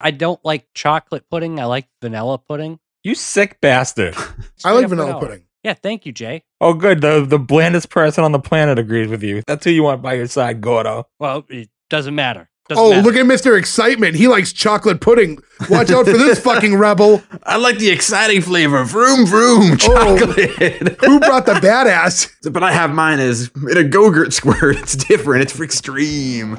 I don't like chocolate pudding. I like vanilla pudding. You sick bastard. I like vanilla pudding. Yeah, thank you, Jay. Oh, good. The blandest person on the planet agrees with you. That's who you want by your side, Gordo. Well, it doesn't matter. Doesn't matter. Look at Mr. Excitement. He likes chocolate pudding. Watch out for this fucking rebel. I like the exciting flavor. Vroom, vroom, chocolate. Oh, who brought the badass? But I have mine as in a Go-Gurt squirt. It's different. It's for extreme.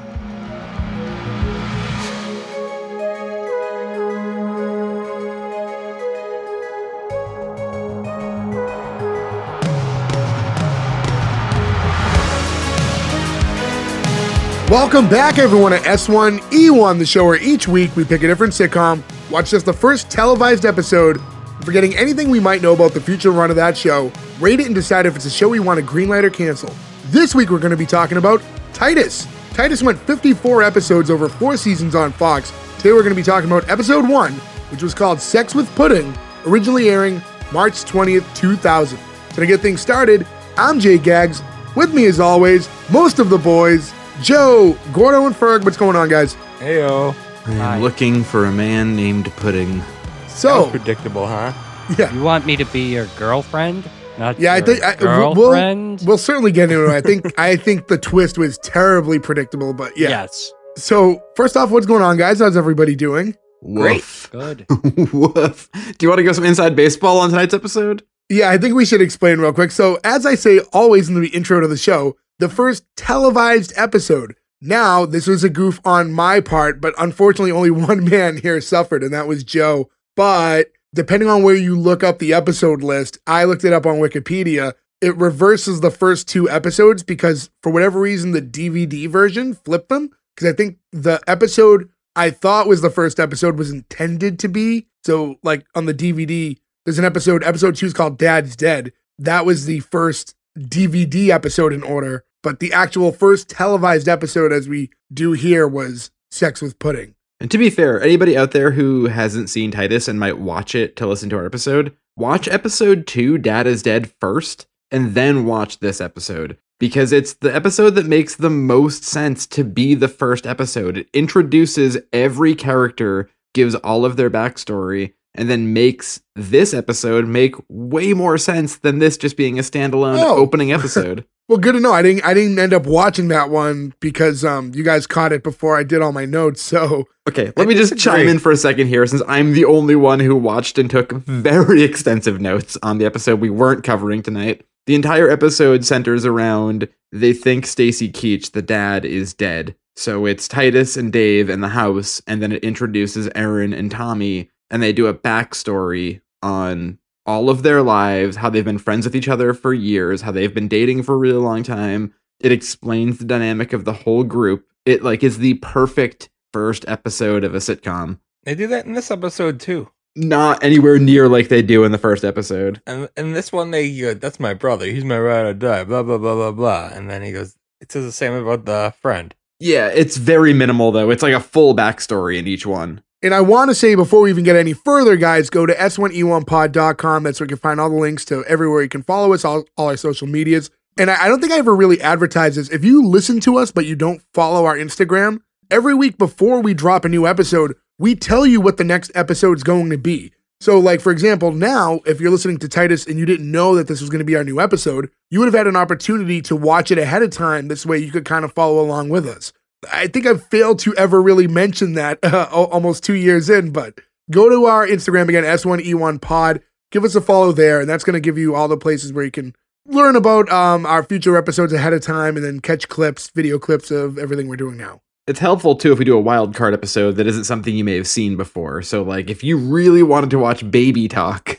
Welcome back, everyone, to S1E1, the show where each week we pick a different sitcom, watch just the first televised episode, forgetting anything we might know about the future run of that show, rate it and decide if it's a show we want to greenlight or cancel. This week we're going to be talking about Titus. Titus went 54 episodes over 4 seasons on Fox. Today we're going to be talking about episode 1, which was called Sex with Pudding, originally airing March 20th, 2000. So to get things started, I'm Jay Gags. With me, as always, most of the boys... Joe, Gordo, and Ferg, what's going on, guys? Heyo. I'm looking for a man named Pudding. So predictable, huh? Yeah. You want me to be your girlfriend? Not girlfriend? We'll certainly get into it. I think the twist was terribly predictable, but yeah. Yes. So first off, what's going on, guys? How's everybody doing? Woof. Great. Good. Woof. Do you want to go some inside baseball on tonight's episode? Yeah, I think we should explain real quick. So as I say always in the intro to the show, the first televised episode. Now, this was a goof on my part, but unfortunately only one man here suffered, and that was Joe. But depending on where you look up the episode list, I looked it up on Wikipedia, it reverses the first 2 episodes because for whatever reason, the DVD version flipped them. Because I think the episode I thought was the first episode was intended to be. So like on the DVD, there's an episode 2 is called Dad's Dead. That was the first DVD episode in order. But the actual first televised episode, as we do here, was Sex with Pudding. And to be fair, anybody out there who hasn't seen Titus and might watch it to listen to our episode, watch episode 2, Dad is Dead, first, and then watch this episode. Because it's the episode that makes the most sense to be the first episode. It introduces every character, gives all of their backstory, and then makes this episode make way more sense than this just being a standalone opening episode. Well, good to know. I didn't end up watching that one because you guys caught it before I did all my notes. So okay, let me just chime in for a second here, since I'm the only one who watched and took very extensive notes on the episode we weren't covering tonight. The entire episode centers around they think Stacey Keach, the dad, is dead. So it's Titus and Dave and the house, and then it introduces Erin and Tommy. And they do a backstory on all of their lives, how they've been friends with each other for years, how they've been dating for a really long time. It explains the dynamic of the whole group. It is the perfect first episode of a sitcom. They do that in this episode too. Not anywhere near like they do in the first episode. And this one, they that's my brother. He's my ride or die. Blah blah blah blah blah. And then he goes, it says the same about the friend. Yeah, it's very minimal though. It's like a full backstory in each one. And I want to say before we even get any further, guys, go to s1e1pod.com. That's where you can find all the links to everywhere you can follow us, all our social medias. And I don't think I ever really advertised this. If you listen to us, but you don't follow our Instagram, every week before we drop a new episode, we tell you what the next episode's going to be. So like, for example, now, if you're listening to Titus and you didn't know that this was going to be our new episode, you would have had an opportunity to watch it ahead of time. This way you could kind of follow along with us. I think I've failed to ever really mention that almost 2 years in, but go to our Instagram again, S1E1pod, give us a follow there, and that's going to give you all the places where you can learn about our future episodes ahead of time and then catch clips, video clips of everything we're doing now. It's helpful, too, if we do a wild card episode that isn't something you may have seen before. So, if you really wanted to watch Baby Talk,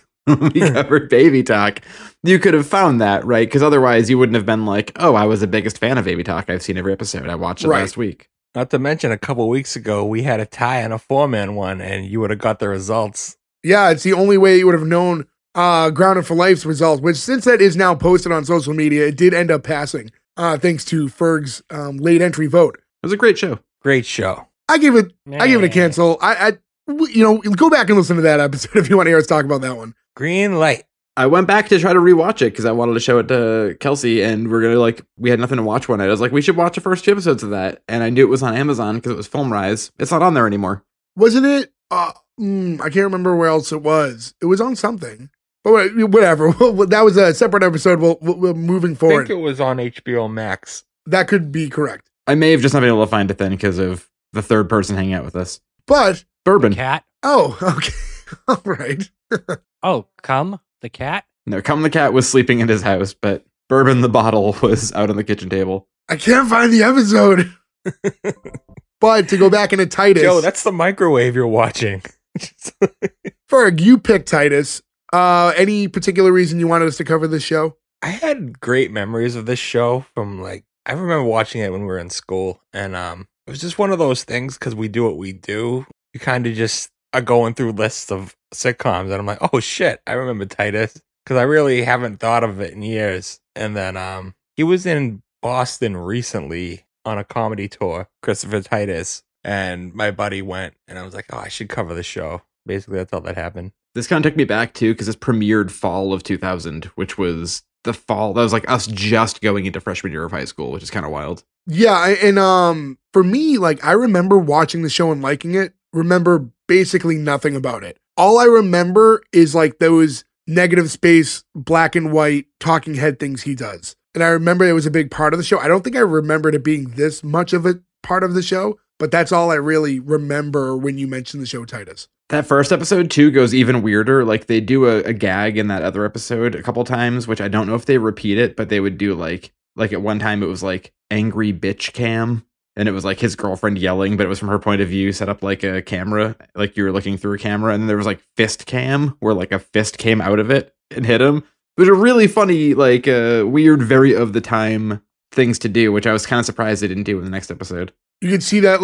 we covered Baby Talk, you could have found that, right? Because otherwise you wouldn't have been like, oh, I was the biggest fan of Baby Talk. I've seen every episode. I watched it last week. Not to mention a couple weeks ago, we had a tie on a 4-man one and you would have got the results. Yeah, it's the only way you would have known Grounded for Life's results, which since that is now posted on social media, it did end up passing thanks to Ferg's late entry vote. It was a great show. Great show. I give it a cancel. Go back and listen to that episode if you want to hear us talk about that one. Green light. I went back to try to rewatch it because I wanted to show it to Kelsey, and we had nothing to watch one night. I was like, we should watch the first 2 episodes of that, and I knew it was on Amazon because it was Film Rise. It's not on there anymore. Wasn't it? I can't remember where else it was. It was on something. But whatever. That was a separate episode. We're moving forward. I think it was on HBO Max. That could be correct. I may have just not been able to find it then because of the third person hanging out with us. But Bourbon. The cat. Oh, okay. All right. Oh, Cum the cat? No, Cum the cat was sleeping in his house, but Bourbon the bottle was out on the kitchen table. I can't find the episode. But to go back into Titus. Yo, that's the microwave you're watching. Ferg, you picked Titus. Any particular reason you wanted us to cover this show? I had great memories of this show from I remember watching it when we were in school, and it was just one of those things because we do what we do. You kind of just are going through lists of sitcoms, and I'm like, oh shit, I remember Titus because I really haven't thought of it in years. And then he was in Boston recently on a comedy tour, Christopher Titus, and my buddy went, and I was like, oh, I should cover the show. Basically, that's all that happened. This kind of took me back too because this premiered fall of 2000, which was the fall that was like us just going into freshman year of high school, which is kind of wild. Yeah, and for me, I remember watching the show and liking it. Remember basically nothing about it. All I remember is those negative space, black and white talking head things he does. And I remember it was a big part of the show. I don't think I remembered it being this much of a part of the show, but that's all I really remember when you mentioned the show Titus. That first episode, too, goes even weirder. They do a gag in that other episode a couple times, which I don't know if they repeat it, but they would do, at one time it was, angry bitch cam, and it was, his girlfriend yelling, but it was from her point of view, set up, a camera, you were looking through a camera, and then there was, fist cam, where, a fist came out of it and hit him. It was a really funny, weird, very of-the-time things to do, which I was kind of surprised they didn't do in the next episode. You can see that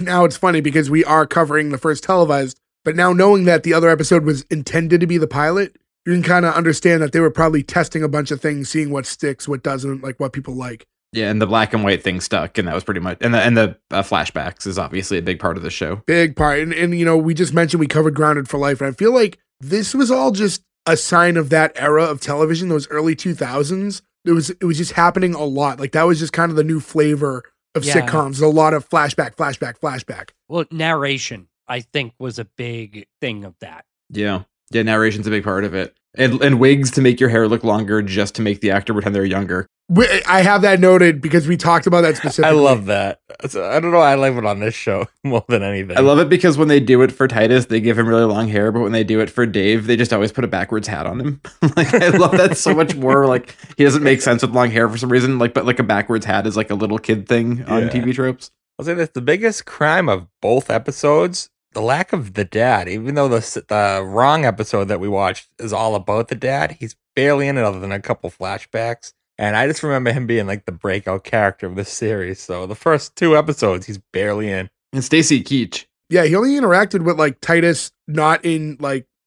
now it's funny because we are covering the first televised, but now knowing that the other episode was intended to be the pilot, you can kind of understand that they were probably testing a bunch of things, seeing what sticks, what doesn't, what people like. Yeah, and the black and white thing stuck, and that was pretty much, and the flashbacks is obviously a big part of the show. Big part, and we just mentioned we covered Grounded for Life, and I feel like this was all just a sign of that era of television, those early 2000s. It was just happening a lot. That was just kind of the new flavor of sitcoms, a lot of flashback. Well, narration, I think, was a big thing of that. Yeah, narration's a big part of it. And wigs to make your hair look longer just to make the actor pretend they're younger. I have that noted because we talked about that specifically. I love that. I don't know why I love it on this show more than anything. I love it because when they do it for Titus, they give him really long hair, but when they do it for Dave, they just always put a backwards hat on him. I love that so much more. He doesn't make sense with long hair for some reason, but a backwards hat is a little kid thing on TV tropes. I'll say that's the biggest crime of both episodes. The lack of the dad, even though the wrong episode that we watched is all about the dad, he's barely in it other than a couple flashbacks. And I just remember him being the breakout character of this series. So the first two episodes, he's barely in. And Stacey Keach. Yeah, he only interacted with Titus, not in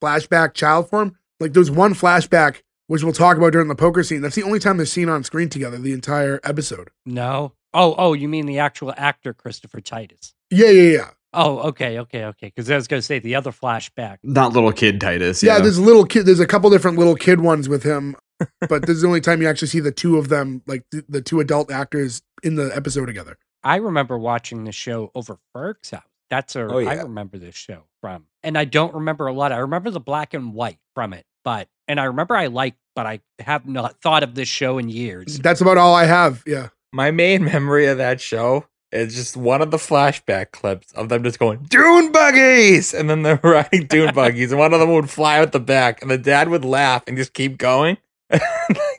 flashback child form. There's one flashback, which we'll talk about during the poker scene. That's the only time they're seen on screen together, the entire episode. No. Oh, you mean the actual actor, Christopher Titus? Yeah. Oh, okay. Because I was going to say the other flashback. Not little kid Titus. Yeah, there's little kid. There's a couple different little kid ones with him, but this is the only time you actually see the two of them, the two adult actors in the episode together. I remember watching the show over Ferg's house. I remember this show from, and I don't remember a lot. I remember the black and white from it, and I remember but I have not thought of this show in years. That's about all I have. Yeah. My main memory of that show. It's just one of the flashback clips of them just going, dune buggies! And then they're riding dune buggies, and one of them would fly out the back, and the dad would laugh and just keep going.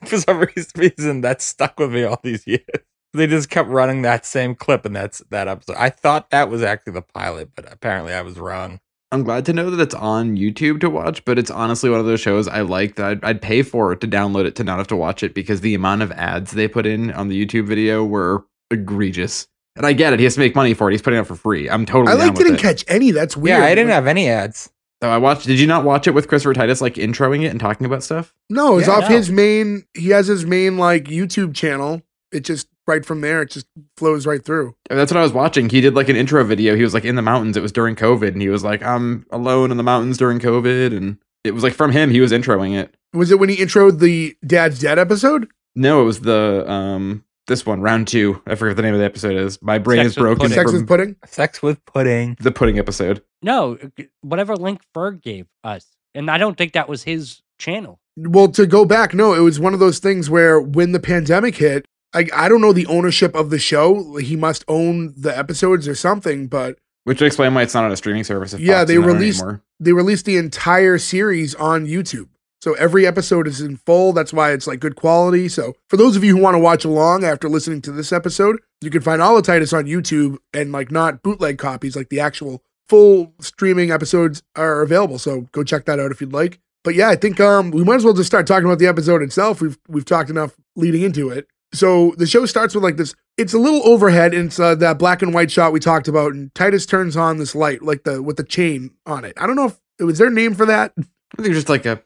For some reason, that stuck with me all these years. They just kept running that same clip, and that's that episode. I thought that was actually the pilot, but apparently I was wrong. I'm glad to know that it's on YouTube to watch, but it's honestly one of those shows I like that I'd pay for it to download it to not have to watch it, because the amount of ads they put in on the YouTube video were egregious. And I get it. He has to make money for it. He's putting it out for free. I'm totally down with it. I didn't catch any. That's weird. Yeah, I didn't have any ads. So I watched. Did you not watch it with Christopher Titus, introing it and talking about stuff? No, it's off his main. He has his main YouTube channel. It just right from there. It just flows right through. And that's what I was watching. He did an intro video. He was in the mountains. It was during COVID, and he was I'm alone in the mountains during COVID, and it was from him. He was introing it. Was it when he introed the Dad's Dead episode? No, it was the This one, round two. I forget what the name of the episode is. My brain is broken. Sex with pudding? Sex with pudding. The pudding episode. No, whatever link Ferg gave us. And I don't think that was his channel. Well, to go back, no, it was one of those things where when the pandemic hit, I don't know the ownership of the show. He must own the episodes or something, but... Which would explain why it's not on a streaming service. If Fox they released the entire series on YouTube. So every episode is in full. That's why it's like good quality. So for those of you who want to watch along after listening to this episode, you can find all of Titus on YouTube, and like not bootleg copies, like the actual full streaming episodes are available. So go check that out if you'd like. But yeah, I think we might as well just start talking about the episode itself. We've talked enough leading into it. So the show starts with like this. It's a little overhead, and it's that black and white shot we talked about. And Titus turns on this light, like with the chain on it. I don't know if it was their name for that. I think it's just like a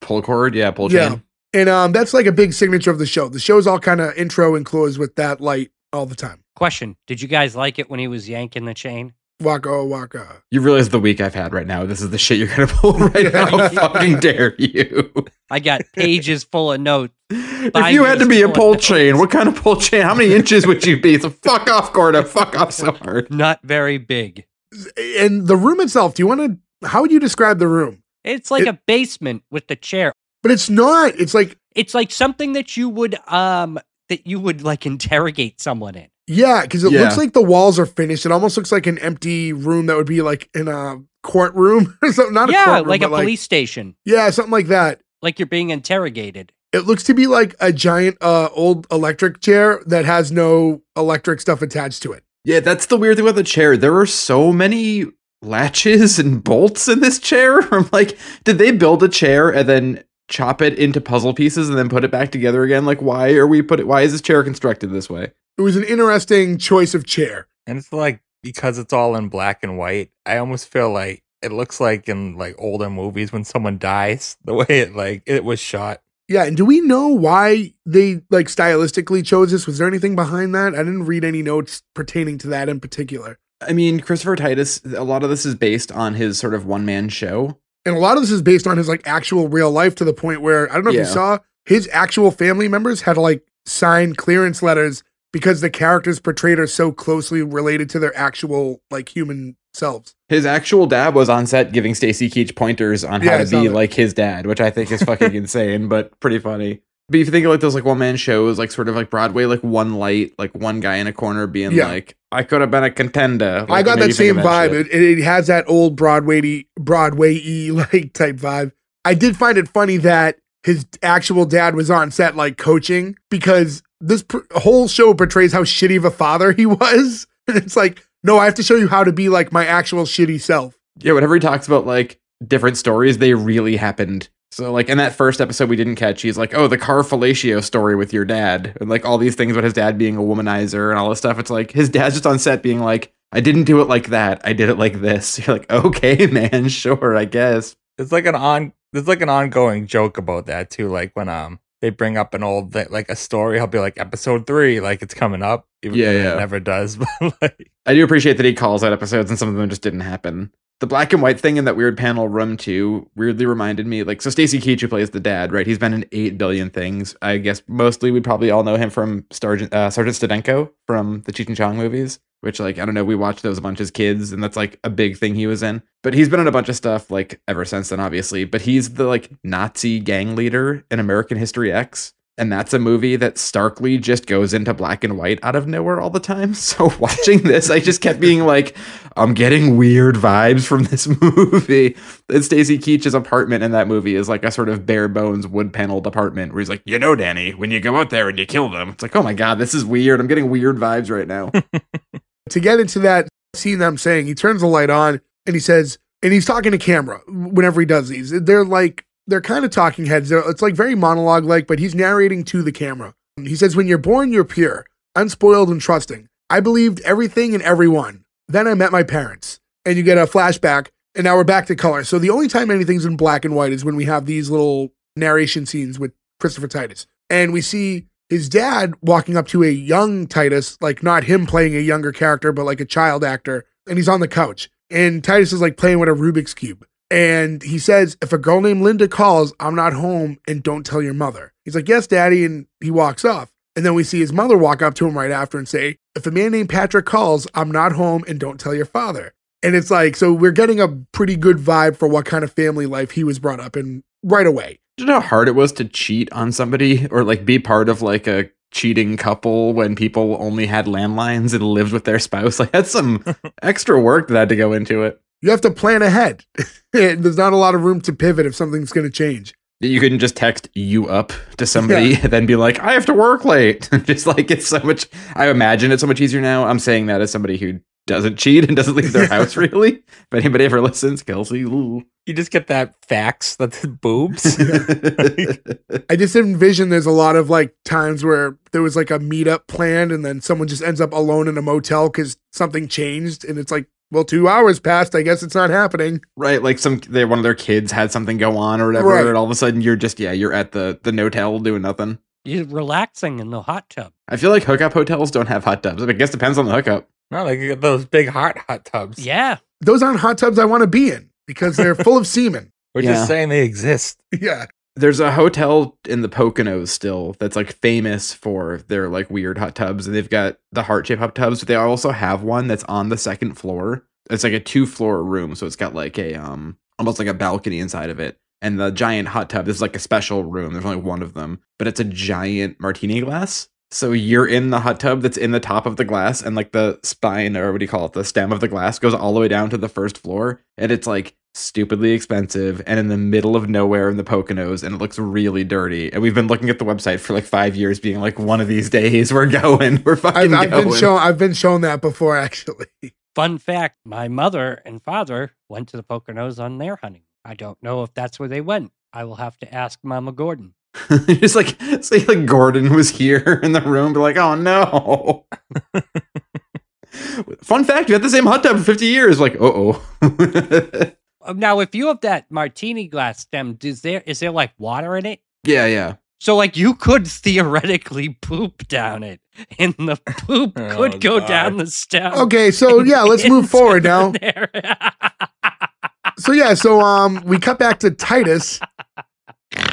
pull cord, yeah, pull chain. Yeah. And that's like a big signature of the show. The show's all kind of intro and close with that light all the time. Question, did you guys like it when he was yanking the chain? Waka, waka. You realize the week I've had right now, this is the shit you're going to pull right now. How fucking dare you. I got pages full of notes. If you had to be a pole chain, what kind of pole chain? How many inches would you be? So fuck off, Gordo. Fuck off so hard. Not very big. And the room itself, how would you describe the room? It's like a basement with the chair. But it's not. It's like something that you would like interrogate someone in. Yeah, because it looks like the walls are finished. It almost looks like an empty room that would be like in a courtroom or something. Not a courtroom, like a police station. Yeah, something like that. Like you're being interrogated. It looks to be like a giant old electric chair that has no electric stuff attached to it. Yeah, that's the weird thing about the chair. There are so many latches and bolts in this chair. I'm like, did they build a chair and then chop it into puzzle pieces and then put it back together again? Like, why is this chair constructed this way? It was an interesting choice of chair. And it's like, because it's all in black and white, I almost feel like it looks like in like older movies when someone dies, the way it was shot. Yeah, and do we know why they like stylistically chose this? Was there anything behind that? I didn't read any notes pertaining to that in particular. I mean, Christopher Titus, a lot of this is based on his sort of one-man show. And a lot of this is based on his like actual real life, to the point where, I don't know if you saw, his actual family members had to like sign clearance letters because the characters portrayed are so closely related to their actual like human selves. His actual dad was on set giving Stacey Keach pointers on how to be like his dad, which I think is fucking insane, but pretty funny. But if you think of like those like one man shows, like sort of like Broadway, like one light, like one guy in a corner being like, I could have been a contender. Like, I got that same vibe. It has that old Broadway-y like type vibe. I did find it funny that his actual dad was on set like coaching, because this whole show portrays how shitty of a father he was. And it's like, no, I have to show you how to be like my actual shitty self. Yeah, whenever he talks about like different stories, they really happened. So like in that first episode we didn't catch, he's like, oh, the car fellatio story with your dad. And like all these things about his dad being a womanizer and all this stuff. It's like his dad's just on set being like, I didn't do it like that. I did it like this. You're like, okay, man, sure, I guess. There's like an ongoing joke about that too. Like when they bring up an old like a story, he'll be like episode 3, like it's coming up. Even though it never does. But like, I do appreciate that he calls out episodes and some of them just didn't happen. The black and white thing in that weird panel room too weirdly reminded me, like, so Stacey Keach, who plays the dad, right? He's been in 8 billion things. I guess mostly we probably all know him from Sergeant Stadenko from the Cheech and Chong movies, which, like, I don't know, we watched those a bunch as kids, and that's like a big thing he was in. But he's been in a bunch of stuff like ever since then, obviously. But he's the like Nazi gang leader in American History X. And that's a movie that starkly just goes into black and white out of nowhere all the time. So watching this, I just kept being like, I'm getting weird vibes from this movie. And Stacey Keach's apartment in that movie is like a sort of bare bones wood paneled apartment where he's like, you know, Danny, when you go out there and you kill them, it's like, oh my God, this is weird. I'm getting weird vibes right now. To get into that scene that I'm saying, he turns the light on and he says, and he's talking to camera whenever he does these. They're kind of talking heads. It's like very monologue-like, but he's narrating to the camera. He says, when you're born, you're pure, unspoiled and trusting. I believed everything and everyone. Then I met my parents. And you get a flashback, and now we're back to color. So the only time anything's in black and white is when we have these little narration scenes with Christopher Titus. And we see his dad walking up to a young Titus, like not him playing a younger character, but like a child actor. And he's on the couch. And Titus is like playing with a Rubik's Cube. And he says, if a girl named Linda calls, I'm not home, and don't tell your mother. He's like, yes, daddy. And he walks off. And then we see his mother walk up to him right after and say, if a man named Patrick calls, I'm not home, and don't tell your father. And it's like, so we're getting a pretty good vibe for what kind of family life he was brought up in right away. Do you know how hard it was to cheat on somebody or like be part of like a cheating couple when people only had landlines and lived with their spouse? Like that's some extra work that had to go into it. You have to plan ahead. There's not a lot of room to pivot if something's going to change. You couldn't just text you up to somebody and then be like, I have to work late. Just like it's so much. I imagine it's so much easier now. I'm saying that as somebody who doesn't cheat and doesn't leave their house, really. If anybody ever listens, Kelsey. Ooh. You just get that fax that's boobs. I just envision there's a lot of like times where there was like a meetup planned and then someone just ends up alone in a motel because something changed. And it's like, well, 2 hours passed. I guess it's not happening. Right. Like one of their kids had something go on or whatever. Right. And all of a sudden you're just, you're at the no-tel doing nothing. You're relaxing in the hot tub. I feel like hookup hotels don't have hot tubs. I guess it depends on the hookup. No, they get those big hot tubs. Yeah. Those aren't hot tubs I want to be in because they're full of semen. We're just saying they exist. Yeah. There's a hotel in the Poconos still that's like famous for their like weird hot tubs, and they've got the heart-shaped hot tubs, but they also have one that's on the second floor. It's like a 2-floor room, so it's got like a almost like a balcony inside of it. And the giant hot tub, this is like a special room. There's only one of them, but it's a giant martini glass. So you're in the hot tub that's in the top of the glass, and like the spine, or what do you call it, the stem of the glass goes all the way down to the first floor, and it's like stupidly expensive and in the middle of nowhere in the Poconos, and it looks really dirty. And we've been looking at the website for like 5 years, being like, one of these days we're fucking going. I've been shown that before, actually. Fun fact, my mother and father went to the Poconos on their honeymoon. I don't know if that's where they went. I will have to ask Mama Gordon. Just like say like Gordon was here in the room, but like, oh no. Fun fact, you had the same hot tub for 50 years. Like, uh-oh. Now, if you have that martini glass stem, is there like water in it? Yeah, yeah. So like you could theoretically poop down it, and the poop could go down the stem. Okay, so yeah, let's move forward now. So we cut back to Titus,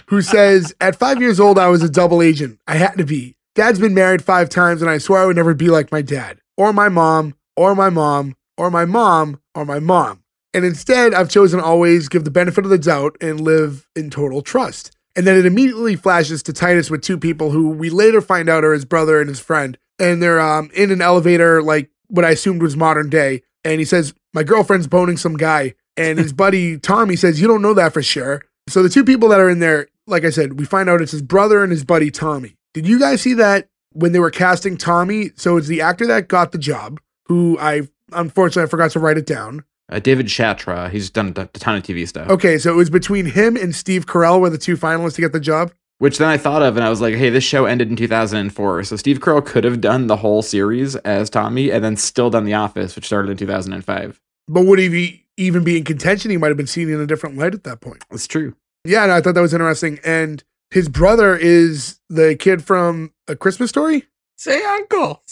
who says, at 5 years old, I was a double agent. I had to be. Dad's been married 5 times, and I swear I would never be like my dad, or my mom, or my mom, or my mom, or my mom. And instead, I've chosen to always give the benefit of the doubt and live in total trust. And then it immediately flashes to Titus with 2 people who we later find out are his brother and his friend. And they're in an elevator, like what I assumed was modern day. And he says, my girlfriend's boning some guy. And his buddy, Tommy, says, you don't know that for sure. So the 2 people that are in there, like I said, we find out it's his brother and his buddy, Tommy. Did you guys see that when they were casting Tommy? So it's the actor that got the job, who I forgot to write it down. David Chatra, he's done a ton of TV stuff. Okay, so it was between him and Steve Carell were the 2 finalists to get the job? Which then I thought of, and I was like, hey, this show ended in 2004, so Steve Carell could have done the whole series as Tommy, and then still done The Office, which started in 2005. But would he even be in contention? He might have been seen in a different light at that point. That's true. Yeah, no, I thought that was interesting. And his brother is the kid from A Christmas Story? Say uncle.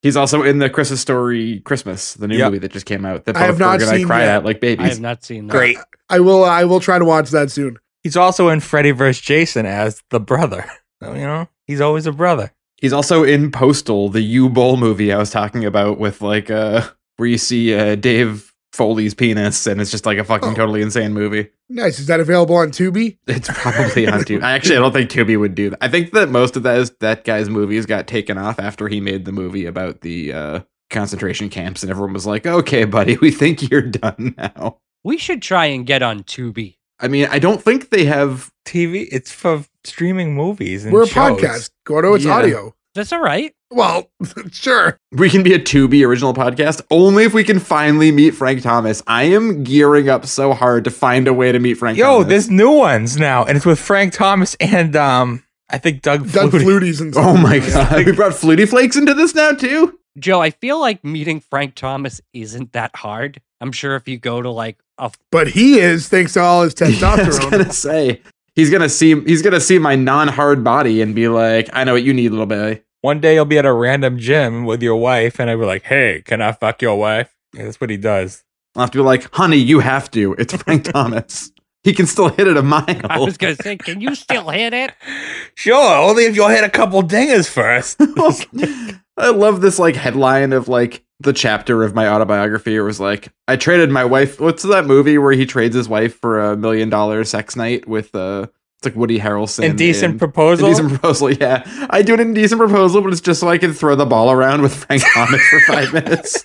He's also in the Christmas Story Christmas, the new movie that just came out. That I have not seen. I cry at like babies. I have not seen that. Great. I will try to watch that soon. He's also in Freddy versus Jason as the brother. So, you know, he's always a brother. He's also in Postal, the Uwe Boll movie I was talking about, with like where you see Dave Foley's penis, and it's just like a fucking totally insane movie. Nice. Is that available on Tubi? It's probably on Tubi. I don't think Tubi would do that. I think that most of that guy's movies got taken off after he made the movie about the concentration camps, and everyone was like, okay, buddy, we think you're done now. We should try and get on Tubi. I mean, I don't think they have TV. It's for streaming movies and we're shows. A podcast, Gordo. It's audio. That's all right. Well, sure. We can be a Tubi original podcast only if we can finally meet Frank Thomas. I am gearing up so hard to find a way to meet Frank Thomas. Yo, there's new ones now, and it's with Frank Thomas and I think Doug Flutie's in. Oh my god. We brought Flutie Flakes into this now too? Joe, I feel like meeting Frank Thomas isn't that hard. I'm sure if you go to like But he is, thanks to all his testosterone. I was gonna say, he's gonna see my non-hard body and be like, I know what you need, little boy. One day you'll be at a random gym with your wife, and I'll be like, hey, can I fuck your wife? Yeah, that's what he does. I'll have to be like, honey, you have to. It's Frank Thomas. He can still hit it a mile. I was going to say, can you still hit it? Sure, only if you'll hit a couple dingers first. I love this like headline of like the chapter of my autobiography. It was like, I traded my wife. What's that movie where he trades his wife for $1 million sex night with it's like Woody Harrelson. Indecent Proposal? Indecent Proposal, yeah. I do an Indecent Proposal, but it's just so I can throw the ball around with Frank Thomas for 5 minutes.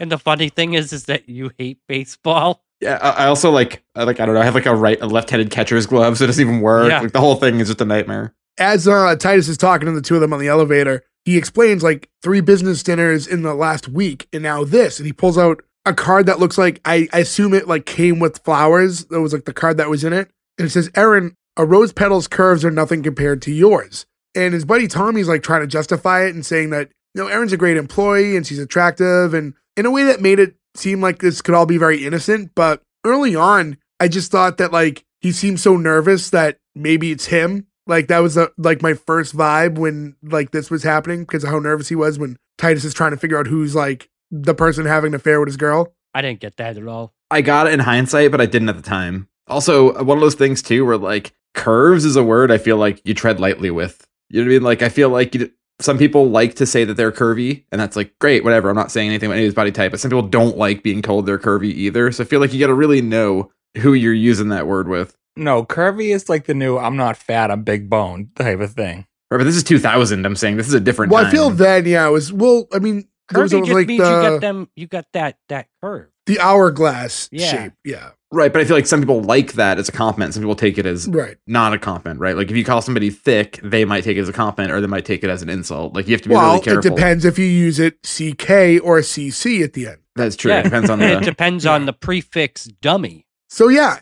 And the funny thing is that you hate baseball. Yeah, I also like I don't know, I have like a left-handed catcher's glove, so it doesn't even work. Yeah. Like the whole thing is just a nightmare. As Titus is talking to the two of them on the elevator, he explains like 3 business dinners in the last week, and now this, and he pulls out a card that looks like, I assume it like came with flowers. That was like the card that was in it, and it says, "Erin, a rose petal's curves are nothing compared to yours." And his buddy Tommy's like trying to justify it and saying that, you know, Erin's a great employee and she's attractive, and in a way that made it seem like this could all be very innocent. But early on, I just thought that like he seemed so nervous that maybe it's him. Like that was like my first vibe when like this was happening, because of how nervous he was when Titus is trying to figure out who's like the person having an affair with his girl. I didn't get that at all. I got it in hindsight, but I didn't at the time. Also, one of those things too, where like curves is a word I feel like you tread lightly with. You know what I mean? Like I feel like some people like to say that they're curvy, and that's like, great, whatever. I'm not saying anything about anybody's body type, but some people don't like being told they're curvy either. So I feel like you got to really know who you're using that word with. No, curvy is like the new I'm not fat, I'm big boned type of thing. Right, but this is 2000. I'm saying this is a different time. I feel then, yeah, it was, well, I mean, curvy was just like means you got that curve. The hourglass shape, yeah. Right, but I feel like some people like that as a compliment. Some people take it as not a compliment, right? Like if you call somebody thick, they might take it as a compliment, or they might take it as an insult. Like you have to be really careful. It depends if you use it CK or CC at the end. That's true. Yeah. It depends on the on the prefix dummy. So yeah,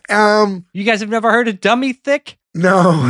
you guys have never heard of dummy thick? No.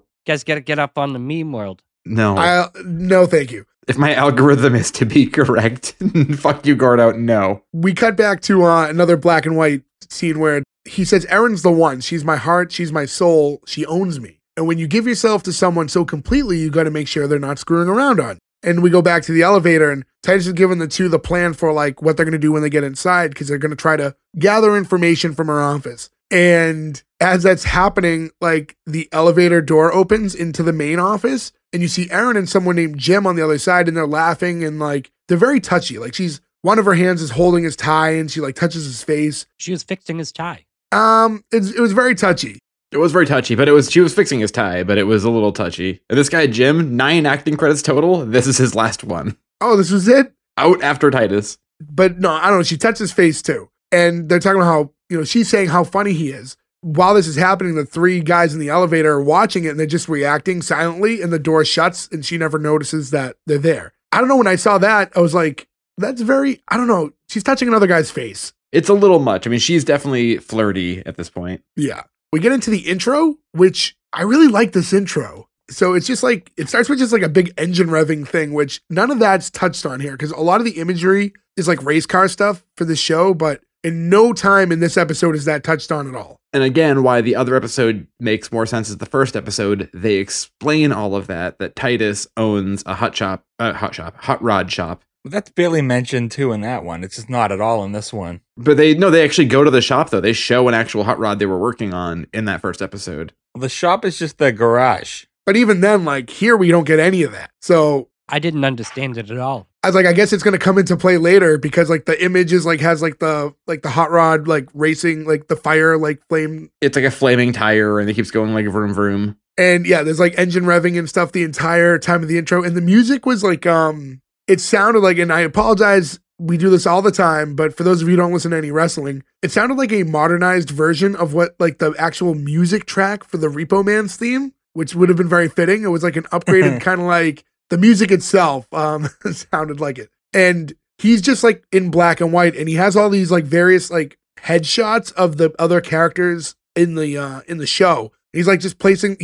You guys got to get up on the meme world. No, no, thank you. If my algorithm is to be correct, fuck you, Gordo. No. We cut back to another black and white scene where he says, "Erin's the one. She's my heart. She's my soul. She owns me." And when you give yourself to someone so completely, you got to make sure they're not screwing around on you. And we go back to the elevator, and Titus is giving the two the plan for like what they're going to do when they get inside, because they're going to try to gather information from her office. And as that's happening, like the elevator door opens into the main office, and you see Erin and someone named Jim on the other side, and they're laughing, and like they're very touchy. Like one of her hands is holding his tie, and she like touches his face. She was fixing his tie. It was very touchy. It was very touchy, but she was fixing his tie, but it was a little touchy. And this guy Jim, 9 acting credits total. This is his last one. Oh, this was it? Out after Titus. But no, I don't know. She touched his face too, and they're talking about how, you know, she's saying how funny he is. While this is happening, the 3 guys in the elevator are watching it, and they're just reacting silently, and the door shuts, and she never notices that they're there. I don't know. When I saw that, I was like, that's very, I don't know. She's touching another guy's face. It's a little much. I mean, she's definitely flirty at this point. Yeah. We get into the intro, which I really like this intro. So it's just like, it starts with just like a big engine revving thing, which none of that's touched on here, because a lot of the imagery is like race car stuff for the show, but in no time in this episode is that touched on at all. And again, why the other episode makes more sense is the first episode. They explain all of that Titus owns a hot rod shop. Well, that's barely mentioned too in that one. It's just not at all in this one. But they actually go to the shop though. They show an actual hot rod they were working on in that first episode. Well, the shop is just the garage. But even then, like here, we don't get any of that. So I didn't understand it at all. I was like, I guess it's going to come into play later, because like the image is like has like the hot rod like racing, like the fire, like flame. It's like a flaming tire, and it keeps going like vroom vroom. And yeah, there's like engine revving and stuff the entire time of the intro, and the music was like it sounded like, and I apologize, we do this all the time, but for those of you who don't listen to any wrestling, it sounded like a modernized version of what like the actual music track for the Repo Man's theme, which would have been very fitting. It was like an upgraded kind of like. The music itself sounded like it. And he's just like in black and white, and he has all these like various like headshots of the other characters in the show. He's like just placing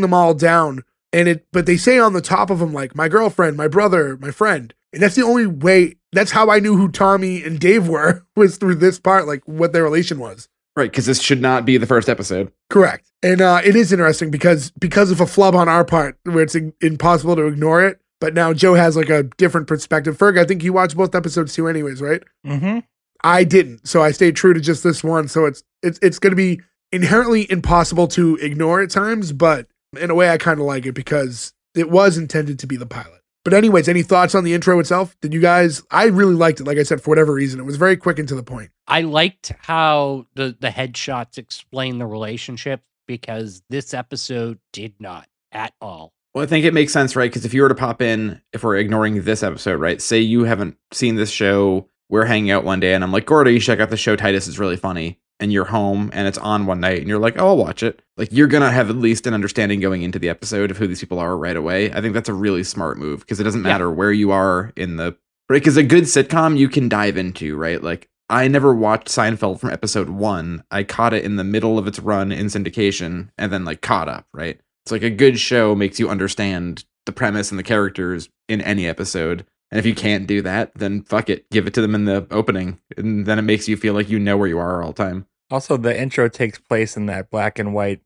them all down, and but they say on the top of them like my girlfriend, my brother, my friend. And that's the only way, that's how I knew who Tommy and Dave were, was through this part, like what their relation was. Right, because this should not be the first episode. Correct. And it is interesting because of a flub on our part where it's impossible to ignore it. But now Joe has like a different perspective. Ferg, I think you watched both episodes too anyways, right? Mm-hmm. I didn't. So I stayed true to just this one. So it's going to be inherently impossible to ignore at times, but in a way I kind of like it because it was intended to be the pilot. But anyways, any thoughts on the intro itself? Did you guys, I really liked it. Like I said, for whatever reason, it was very quick and to the point. I liked how the headshots explain the relationship, because this episode did not at all. Well, I think it makes sense, right? Because if you were to pop in, if we're ignoring this episode, right? Say you haven't seen this show, we're hanging out one day and I'm like, Gordo, you check out the show Titus, is really funny. And you're home and it's on one night and you're like, oh, I'll watch it. Like, you're going to have at least an understanding going into the episode of who these people are right away. I think that's a really smart move, because it doesn't matter where you are in the, right? Because a good sitcom you can dive into, right? Like, I never watched Seinfeld from episode 1. I caught it in the middle of its run in syndication and then like caught up, right? It's like a good show makes you understand the premise and the characters in any episode. And if you can't do that, then fuck it. Give it to them in the opening. And then it makes you feel like you know where you are all the time. Also, the intro takes place in that black and white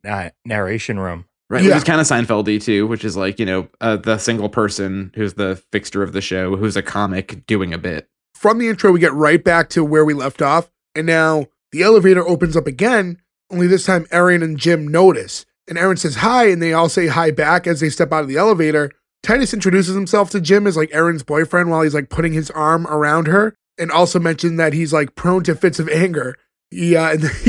narration room. Right, yeah. Which is kind of Seinfeld-y too, which is like, you know, the single person who's the fixture of the show, who's a comic doing a bit. From the intro, we get right back to where we left off. And now the elevator opens up again, only this time Erin and Jim notice. And Erin says hi, and they all say hi back as they step out of the elevator. Titus introduces himself to Jim as like Erin's boyfriend while he's like putting his arm around her, and also mentioned that he's like prone to fits of anger. He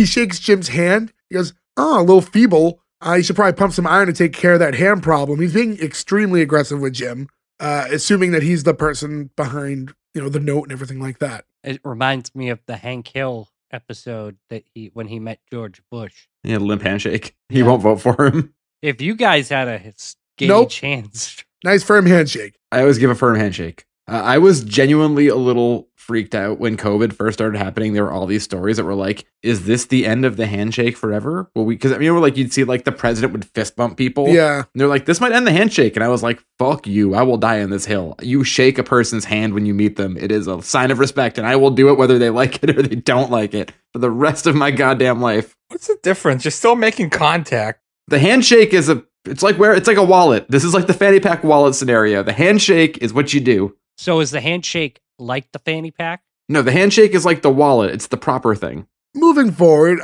shakes Jim's hand. He goes, oh, a little feeble. You should probably pump some iron to take care of that hand problem. He's being extremely aggressive with Jim, assuming that he's the person behind, you know, the note and everything like that. It reminds me of the Hank Hill episode that when he met George Bush. Yeah, limp handshake. He won't vote for him. If you guys had a skinny chance... Nice firm handshake. I always give a firm handshake. I was genuinely a little freaked out when COVID first started happening. There were all these stories that were like, is this the end of the handshake forever? Well, because I mean, like, you'd see like the president would fist bump people. Yeah. And they're like, this might end the handshake. And I was like, fuck you. I will die on this hill. You shake a person's hand when you meet them. It is a sign of respect, and I will do it whether they like it or they don't like it for the rest of my goddamn life. What's the difference? You're still making contact. The handshake is it's like a wallet. This is like the fanny pack wallet scenario. The handshake is what you do. So is the handshake like the fanny pack? No, the handshake is like the wallet. It's the proper thing. Moving forward,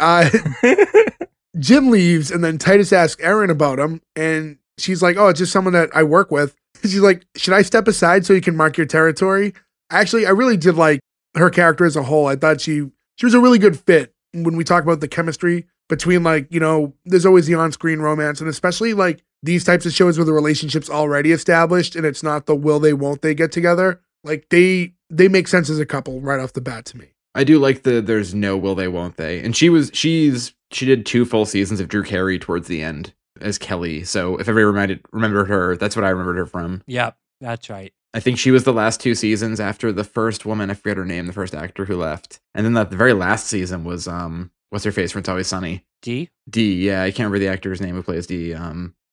Jim leaves, and then Titus asks Erin about him, and she's like, oh, it's just someone that I work with. She's like, should I step aside so you can mark your territory? Actually, I really did like her character as a whole. I thought she was a really good fit when we talk about the chemistry between, like, you know, there's always the on-screen romance, and especially like these types of shows where the relationship's already established and it's not the will they, won't they get together. Like they make sense as a couple right off the bat to me. I do like there's no will they, won't they. And she did 2 full seasons of Drew Carey towards the end as Kelly. So if everybody remembered her, that's what I remembered her from. Yep, that's right. I think she was the last 2 seasons after the first woman, I forget her name, the first actor who left. And then the very last season was, what's her face from It's Always Sunny? D, yeah. I can't remember the actor's name who plays D.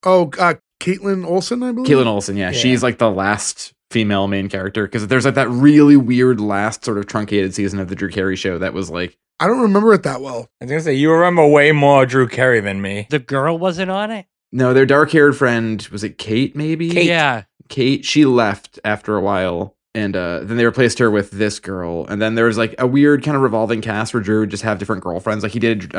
Caitlin Olsen, I believe? Caitlin Olsen, yeah. She's like the last female main character, because there's like that really weird last sort of truncated season of the Drew Carey show that was like... I don't remember it that well. I was going to say, you remember way more Drew Carey than me. The girl wasn't on it? No, their dark-haired friend, was it Kate, maybe? Kate. Yeah. Kate, she left after a while, and then they replaced her with this girl, and then there was like a weird kind of revolving cast where Drew would just have different girlfriends. Like, he did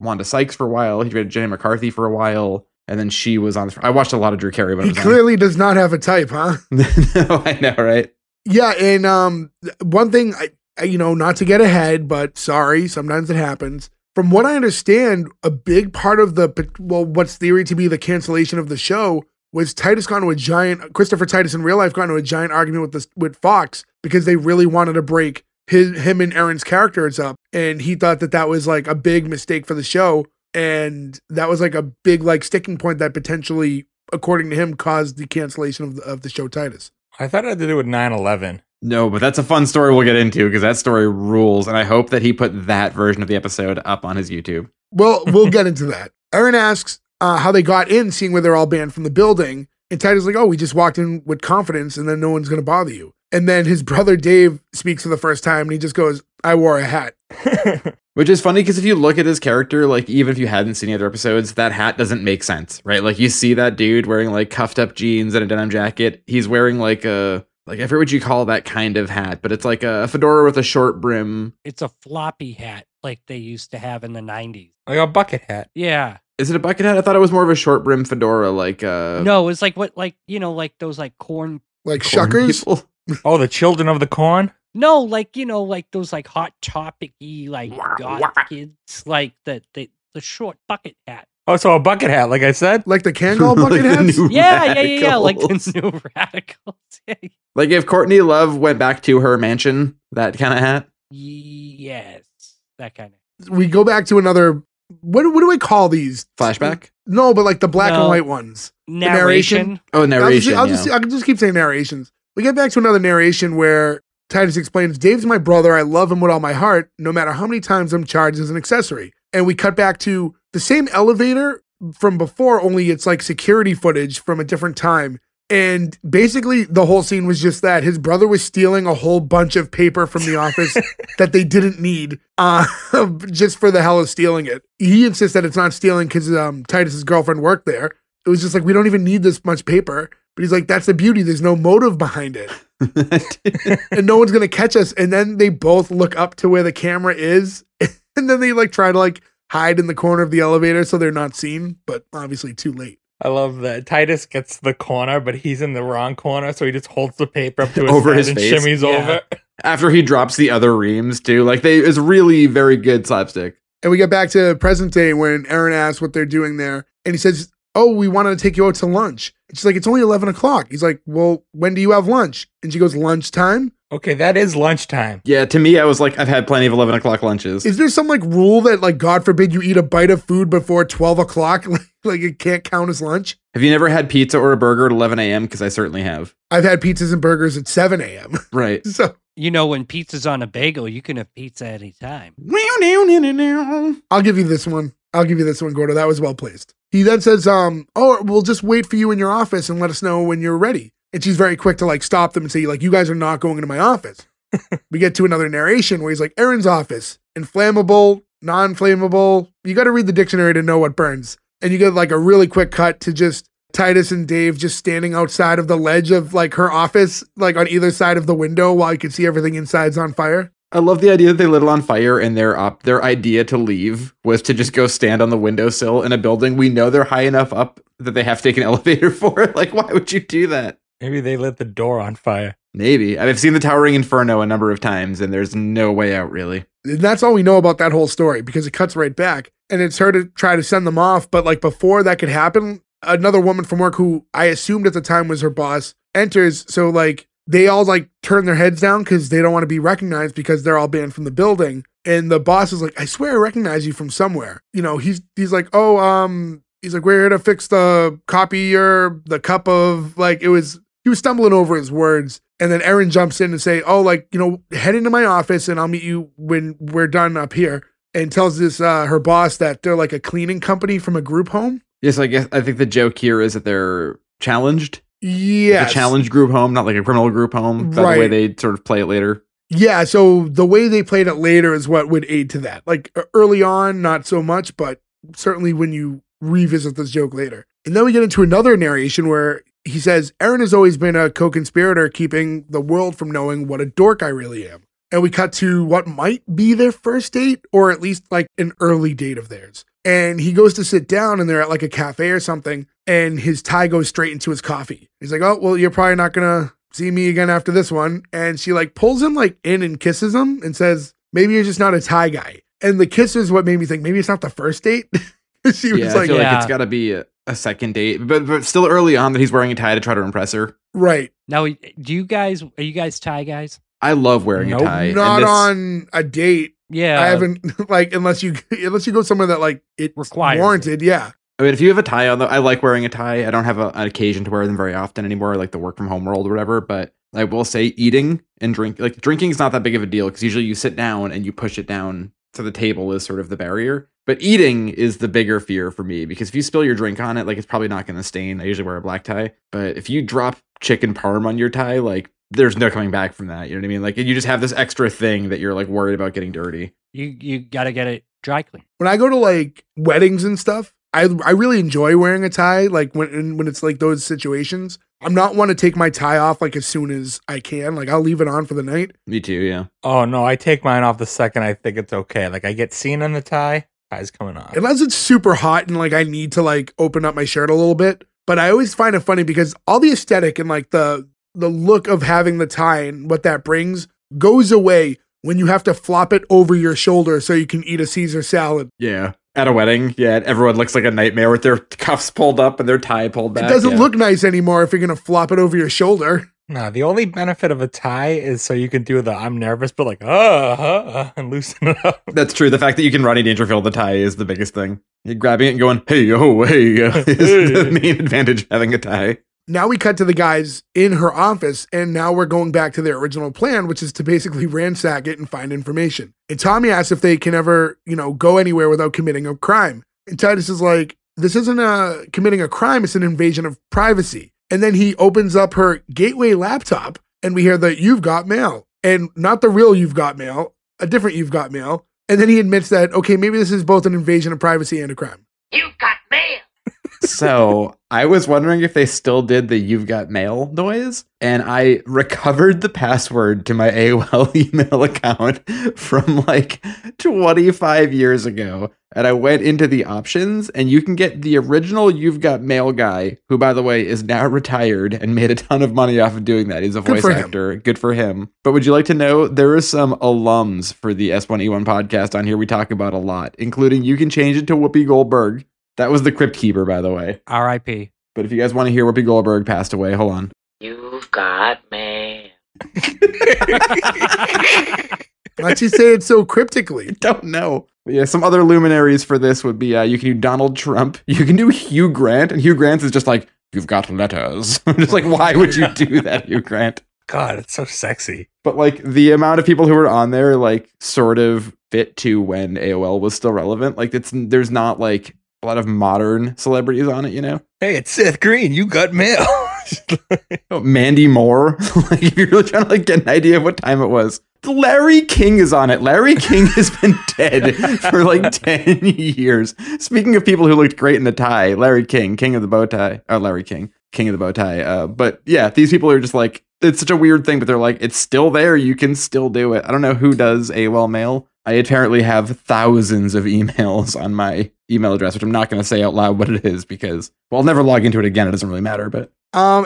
Wanda Sykes for a while, he did Jenny McCarthy for a while, and then she was on... I watched a lot of Drew Carey. He clearly does not have a type, huh? No, I know, right? Yeah, and one thing, I, you know, not to get ahead, but sorry, sometimes it happens. From what I understand, a big part of what's theorized to be the cancellation of the show was Christopher Titus in real life got into a giant argument with Fox because they really wanted to break him and Erin's characters up. And he thought that was like a big mistake for the show. And that was like a big like sticking point that potentially, according to him, caused the cancellation of the show Titus. I thought it had to do with 9/11. No, but that's a fun story we'll get into, because that story rules. And I hope that he put that version of the episode up on his YouTube. Well, we'll get into that. Erin asks, how they got in, seeing where they're all banned from the building. And Titus like, oh, we just walked in with confidence and then no one's going to bother you. And then his brother Dave speaks for the first time and he just goes, I wore a hat. Which is funny, because if you look at his character, like even if you hadn't seen any other episodes, that hat doesn't make sense, right? Like you see that dude wearing like cuffed up jeans and a denim jacket. He's wearing like a... Like, I forget what you call that kind of hat, but it's like a fedora with a short brim. It's a floppy hat. like they used to have in the 90s. Like a bucket hat. Yeah. Is it a bucket hat? I thought it was more of a short brim fedora, like no, it was like what, like, you know, like those like corn, like corn shuckers. People. Oh, the children of the corn? No, like, you know, like those like hot topic-y, like goth kids, like the short bucket hat. Oh, so a bucket hat, like I said? Like the Kangol bucket hats? Yeah. Like the New Radicals. Like if Courtney Love went back to her mansion, that kind of hat? Yes, that kind of. We go back to another, what do we call these? Flashback? No, but like the black and white ones. Narration. Oh, narration. I'll just keep saying narrations. We get back to another narration where Titus explains, Dave's my brother. I love him with all my heart, no matter how many times I'm charged as an accessory. And we cut back to the same elevator from before, only it's like security footage from a different time. And basically the whole scene was just that. His brother was stealing a whole bunch of paper from the office that they didn't need just for the hell of stealing it. He insists that it's not stealing because Titus's girlfriend worked there. It was just like, we don't even need this much paper. But he's like, that's the beauty. There's no motive behind it. And no one's going to catch us. And then they both look up to where the camera is. And then they like try to like hide in the corner of the elevator so they're not seen, but obviously too late. I love that. Titus gets the corner, but he's in the wrong corner. So he just holds the paper up to his over his face and shimmies over. After he drops the other reams too. Like it's really very good slapstick. And we get back to present day when Erin asks what they're doing there. And he says, oh, we wanted to take you out to lunch. She's like, it's only 11 o'clock. He's like, well, when do you have lunch? And she goes, lunchtime. Okay, that is lunchtime. Yeah, to me, I was like, I've had plenty of 11 o'clock lunches. Is there some like rule that like, God forbid you eat a bite of food before 12 o'clock? Like it can't count as lunch? Have you never had pizza or a burger at 11 a.m.? Because I certainly have. I've had pizzas and burgers at 7 a.m. Right. So, you know, when pizza's on a bagel, you can have pizza at any time. I'll give you this one. Gordo. That was well placed. He then says, oh, we'll just wait for you in your office and let us know when you're ready. And she's very quick to like stop them and say, like, you guys are not going into my office. We get to another narration where he's like, Erin's office, inflammable, non-flammable. You got to read the dictionary to know what burns. And you get like a really quick cut to just Titus and Dave just standing outside of the ledge of like her office, like on either side of the window while you can see everything inside's on fire. I love the idea that they lit it on fire and their idea to leave was to just go stand on the windowsill in a building we know they're high enough up that they have to take an elevator for it. Like, why would you do that? Maybe they lit the door on fire. Maybe. I've seen the Towering Inferno a number of times and there's no way out, really. And that's all we know about that whole story because it cuts right back and it's her to try to send them off. But like before that could happen, another woman from work who I assumed at the time was her boss enters. So like, they all like turn their heads down because they don't want to be recognized because they're all banned from the building. And the boss is like, I swear I recognize you from somewhere. You know, he's like, oh, he's like, we're here to fix the copier, the cup of like, he was stumbling over his words. And then Erin jumps in and say, oh, like, you know, head into my office and I'll meet you when we're done up here. And tells this, her boss that they're like a cleaning company from a group home. Yes. I think the joke here is that they're challenged. Yeah, like a challenge group home, not like a criminal group home. That's right. The way they sort of play it later. Yeah, so the way they played it later is what would aid to that. Like early on, not so much, but certainly when you revisit this joke later. And then we get into another narration where he says, Erin has always been a co-conspirator, keeping the world from knowing what a dork I really am. And we cut to what might be their first date, or at least like an early date of theirs. And he goes to sit down and they're at like a cafe or something. And his tie goes straight into his coffee. He's like, oh, well, you're probably not going to see me again after this one. And she like pulls him like in and kisses him and says, maybe you're just not a tie guy. And the kiss is what made me think maybe it's not the first date. She was like, I feel like it's got to be a second date, but still early on that he's wearing a tie to try to impress her. Right. Now, are you guys tie guys? I love wearing a tie. Not on a date. Yeah. I haven't like, unless you go somewhere that like it's warranted. Yeah. I mean, if you have a tie on, I like wearing a tie. I don't have an occasion to wear them very often anymore, like the work from home world or whatever. But I will say eating and drinking is not that big of a deal because usually you sit down and you push it down to the table is sort of the barrier. But eating is the bigger fear for me because if you spill your drink on it, like it's probably not going to stain. I usually wear a black tie. But if you drop chicken parm on your tie, like there's no coming back from that. You know what I mean? Like you just have this extra thing that you're like worried about getting dirty. You got to get it dry clean. When I go to like weddings and stuff, I really enjoy wearing a tie, like when it's like those situations. I'm not one to take my tie off like as soon as I can. Like I'll leave it on for the night. Me too, yeah. Oh no, I take mine off the second I think it's okay. Like I get seen in the tie, tie's coming off. Unless it's super hot and like I need to like open up my shirt a little bit. But I always find it funny because all the aesthetic and like the look of having the tie and what that brings goes away when you have to flop it over your shoulder so you can eat a Caesar salad. Yeah. At a wedding, yeah, everyone looks like a nightmare with their cuffs pulled up and their tie pulled back. It doesn't look nice anymore if you're going to flop it over your shoulder. No, the only benefit of a tie is so you can do the I'm nervous, but like, and loosen it up. That's true. The fact that you can Rodney Dangerfield the tie is the biggest thing. You're grabbing it and going, hey, oh, hey, is the main advantage of having a tie. Now we cut to the guys in her office, and now we're going back to their original plan, which is to basically ransack it and find information. And Tommy asks if they can ever, you know, go anywhere without committing a crime. And Titus is like, this isn't committing a crime, it's an invasion of privacy. And then he opens up her Gateway laptop, and we hear that you've got mail. And not the real you've got mail, a different you've got mail. And then he admits that, okay, maybe this is both an invasion of privacy and a crime. You've got mail! So I was wondering if they still did the you've got mail noise, and I recovered the password to my AOL email account from like 25 years ago. And I went into the options and you can get the original you've got mail guy, who by the way is now retired and made a ton of money off of doing that. He's a voice actor. Good for him. But would you like to know there are some alums for the S1E1 podcast on here we talk about a lot, including you can change it to Whoopi Goldberg. That was the Crypt Keeper, by the way. R.I.P. But if you guys want to hear Whoopi Goldberg passed away, hold on. You've got mail. Why'd you say it so cryptically? I don't know. But yeah, some other luminaries for this would be you can do Donald Trump. You can do Hugh Grant. And Hugh Grant's is just like, you've got letters. I'm just like, why would you do that, Hugh Grant? God, it's so sexy. But like the amount of people who were on there like sort of fit to when AOL was still relevant. Like there's not like a lot of modern celebrities on it, you know? Hey, it's Seth Green. You got mail. Mandy Moore. Like, if you're really trying to like get an idea of what time it was. Larry King is on it. Larry King has been dead for like 10 years. Speaking of people who looked great in the tie, Larry King, king of the bow tie. Oh, Larry King, king of the bow tie. But yeah, these people are just like, it's such a weird thing, but they're like, it's still there. You can still do it. I don't know who does AOL mail. I apparently have thousands of emails on my email address, which I'm not going to say out loud what it is because, well, I'll never log into it again. It doesn't really matter. But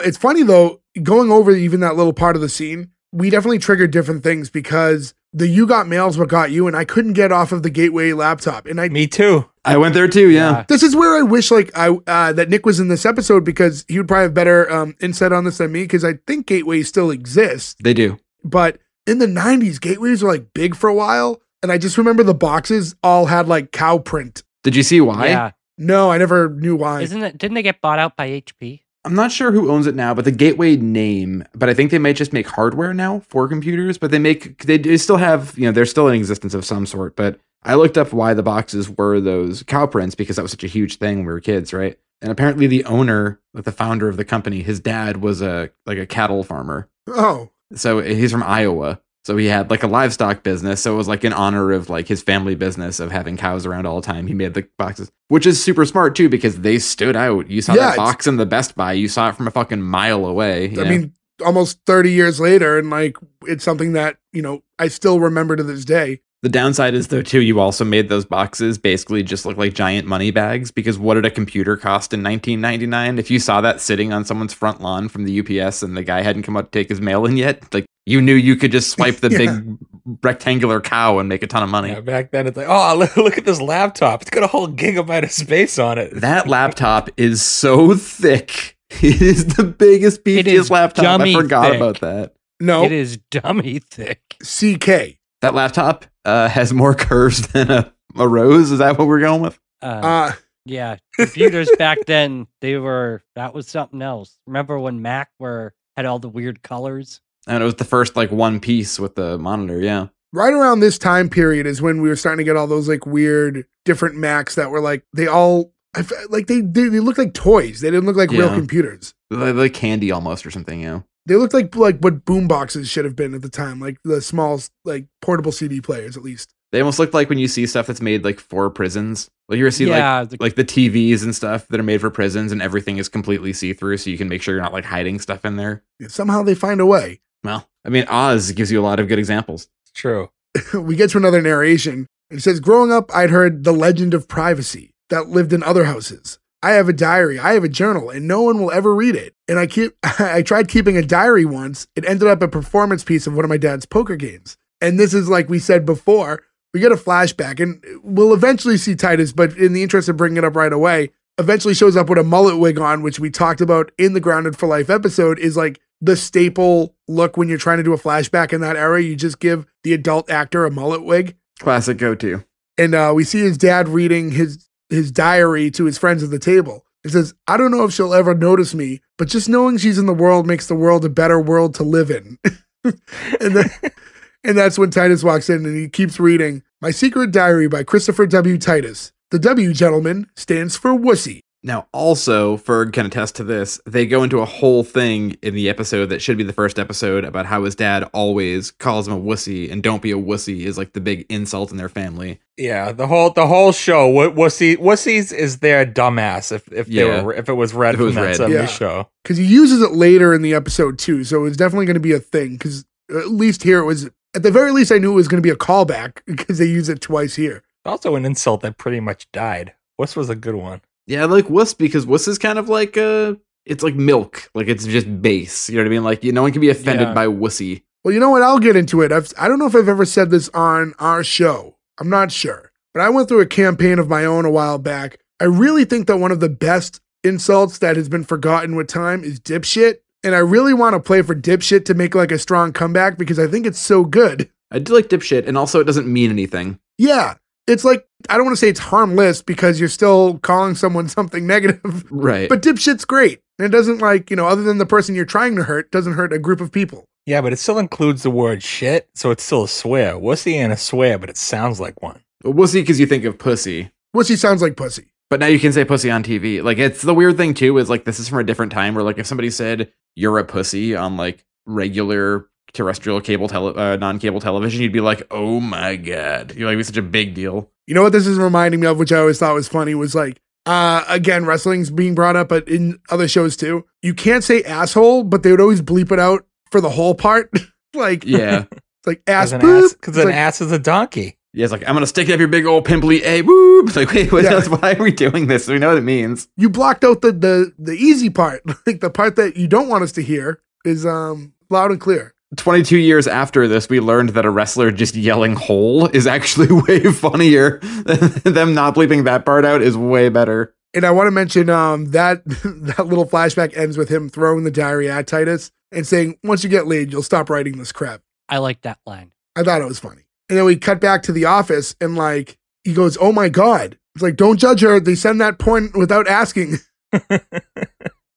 it's funny, though, going over even that little part of the scene, we definitely triggered different things because the you got mail's what got you, and I couldn't get off of the Gateway laptop. And me too. I went there too, yeah. This is where I wish like that Nick was in this episode because he would probably have better insight on this than me because I think Gateway still exists. They do. But in the 90s, Gateways were like big for a while. And I just remember the boxes all had like cow print. Did you see why? Yeah. No, I never knew why. Didn't they get bought out by HP? I'm not sure who owns it now, but the Gateway name, but I think they might just make hardware now for computers, but they still have, you know, they're still in existence of some sort, but I looked up why the boxes were those cow prints because that was such a huge thing when we were kids, right? And apparently the owner, like the founder of the company, his dad was a cattle farmer. Oh. So he's from Iowa. So he had like a livestock business. So it was like in honor of like his family business of having cows around all the time. He made the boxes, which is super smart too, because they stood out. You saw that box in the Best Buy. You saw it from a fucking mile away. I mean, almost 30 years later. And like, it's something that, you know, I still remember to this day. The downside is though, too, you also made those boxes basically just look like giant money bags because what did a computer cost in 1999? If you saw that sitting on someone's front lawn from the UPS and the guy hadn't come out to take his mail in yet, like, you knew you could just swipe the big rectangular cow and make a ton of money. Yeah, back then, it's like, oh, look at this laptop. It's got a whole gigabyte of space on it. That laptop is so thick. It is the biggest, beefiest laptop. I forgot about that. No. It is dummy thick. CK. That laptop has more curves than a rose. Is that what we're going with? Yeah. Computers back then, that was something else. Remember when Mac had all the weird colors? And it was the first like one piece with the monitor, yeah. Right around this time period is when we were starting to get all those like weird different Macs that were like they looked like toys. They didn't look like real computers. Like candy almost or something, yeah. They looked like what boom boxes should have been at the time, like the small like portable CD players at least. They almost looked like when you see stuff that's made like for prisons. Like you're gonna see like the TVs and stuff that are made for prisons, and everything is completely see-through, so you can make sure you're not like hiding stuff in there. Somehow they find a way. Well, I mean, Oz gives you a lot of good examples. It's true. We get to another narration. It says, growing up, I'd heard the legend of privacy that lived in other houses. I have a diary. I have a journal, and no one will ever read it. And I tried keeping a diary once. It ended up a performance piece of one of my dad's poker games. And this is like we said before, we get a flashback, and we'll eventually see Titus, but in the interest of bringing it up right away, eventually shows up with a mullet wig on, which we talked about in the Grounded for Life episode, is like the staple look when you're trying to do a flashback in that era. You just give the adult actor a mullet wig. Classic go-to. And we see his dad reading his diary to his friends at the table. It says, I don't know if she'll ever notice me, but just knowing she's in the world makes the world a better world to live in. And that's when Titus walks in and he keeps reading, My Secret Diary by Christopher W. Titus. The W, gentlemen, stands for wussy. Now, also, Ferg can attest to this, they go into a whole thing in the episode that should be the first episode about how his dad always calls him a wussy, and don't be a wussy is like the big insult in their family. Yeah, the whole show, wussies is their dumbass if it was read from that show. Because he uses it later in the episode too, so it's definitely going to be a thing, because at least here it was, at the very least I knew it was going to be a callback because they use it twice here. Also an insult that pretty much died. Wuss was a good one. Yeah, I like wuss because wuss is kind of like it's like milk, like it's just base. You know what I mean? Like no one can be offended by wussy. Well, you know what? I'll get into it. I don't know if I've ever said this on our show. I'm not sure, but I went through a campaign of my own a while back. I really think that one of the best insults that has been forgotten with time is dipshit, and I really want to play for dipshit to make like a strong comeback because I think it's so good. I do like dipshit, and also it doesn't mean anything. Yeah. It's like, I don't want to say it's harmless because you're still calling someone something negative. Right. But dipshit's great. And it doesn't other than the person you're trying to hurt, doesn't hurt a group of people. Yeah, but it still includes the word shit. So it's still a swear. Wussy ain't a swear, but it sounds like one. Wussy because you think of pussy. Wussy sounds like pussy. But now you can say pussy on TV. Like it's the weird thing too, is like this is from a different time where like if somebody said you're a pussy on like regular terrestrial cable non-cable television, you'd be like, oh my god, you're like, it's such a big deal. You know what this is reminding me of, which I always thought was funny, was like again, wrestling's being brought up, but in other shows too, you can't say asshole, but they would always bleep it out for the whole part. Like yeah, it's like ass because an ass is a donkey. Yeah, it's like, I'm gonna stick up your big old pimply a whoop. It's like, wait, why are we doing this? We know what it means. You blocked out the easy part, like the part that you don't want us to hear is loud and clear. 22 years after this, we learned that a wrestler just yelling hole is actually way funnier. Them not bleeping that part out is way better. And I want to mention that little flashback ends with him throwing the diary at Titus and saying, once you get laid, you'll stop writing this crap. I like that line. I thought it was funny. And then we cut back to the office and like, he goes, oh my God. It's like, don't judge her. They send that porn without asking.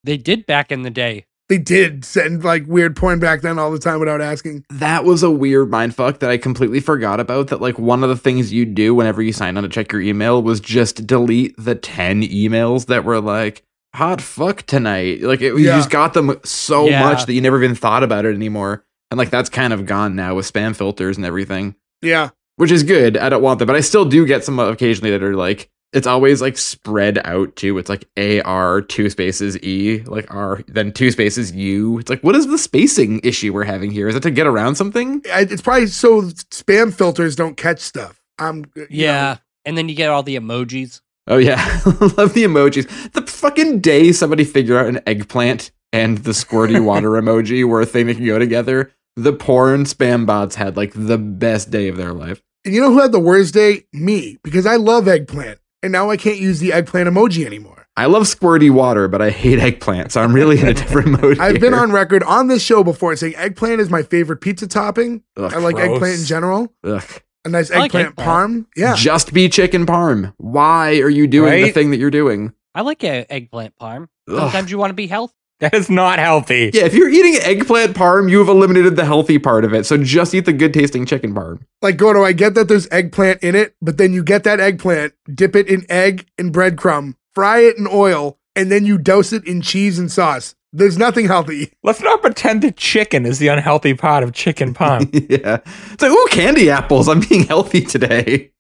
They did back in the day. They did send like weird porn back then all the time without asking. That was a weird mindfuck that I completely forgot about, that like one of the things you do whenever you sign on to check your email was just delete the 10 emails that were like hot fuck tonight. Like you just got them so much that you never even thought about it anymore. And like, that's kind of gone now with spam filters and everything. Yeah. Which is good. I don't want them, but I still do get some occasionally that are like, it's always like spread out too. It's like AR, 2 spaces E, like R, then 2 spaces U. It's like, what is the spacing issue we're having here? Is it to get around something? It's probably so spam filters don't catch stuff. You know. And then you get all the emojis. Oh yeah, love the emojis. The fucking day somebody figured out an eggplant and the squirty water emoji were a thing that can go together, the porn spam bots had like the best day of their life. And you know who had the worst day? Me, because I love eggplant. And now I can't use the eggplant emoji anymore. I love squirty water, but I hate eggplant, so I'm really in a different mode. I've been on record on this show before saying eggplant is my favorite pizza topping. Ugh, I like eggplant in general. Ugh. A nice eggplant parm. Yeah. Just be chicken parm. Why are you doing the thing that you're doing? I like eggplant parm. Sometimes you want to be healthy. That is not healthy. Yeah, if you're eating eggplant parm, you have eliminated the healthy part of it. So just eat the good-tasting chicken parm. Like, Gordo, I get that there's eggplant in it, but then you get that eggplant, dip it in egg and breadcrumb, fry it in oil, and then you douse it in cheese and sauce. There's nothing healthy. Let's not pretend that chicken is the unhealthy part of chicken parm. Yeah. It's like, ooh, candy apples. I'm being healthy today.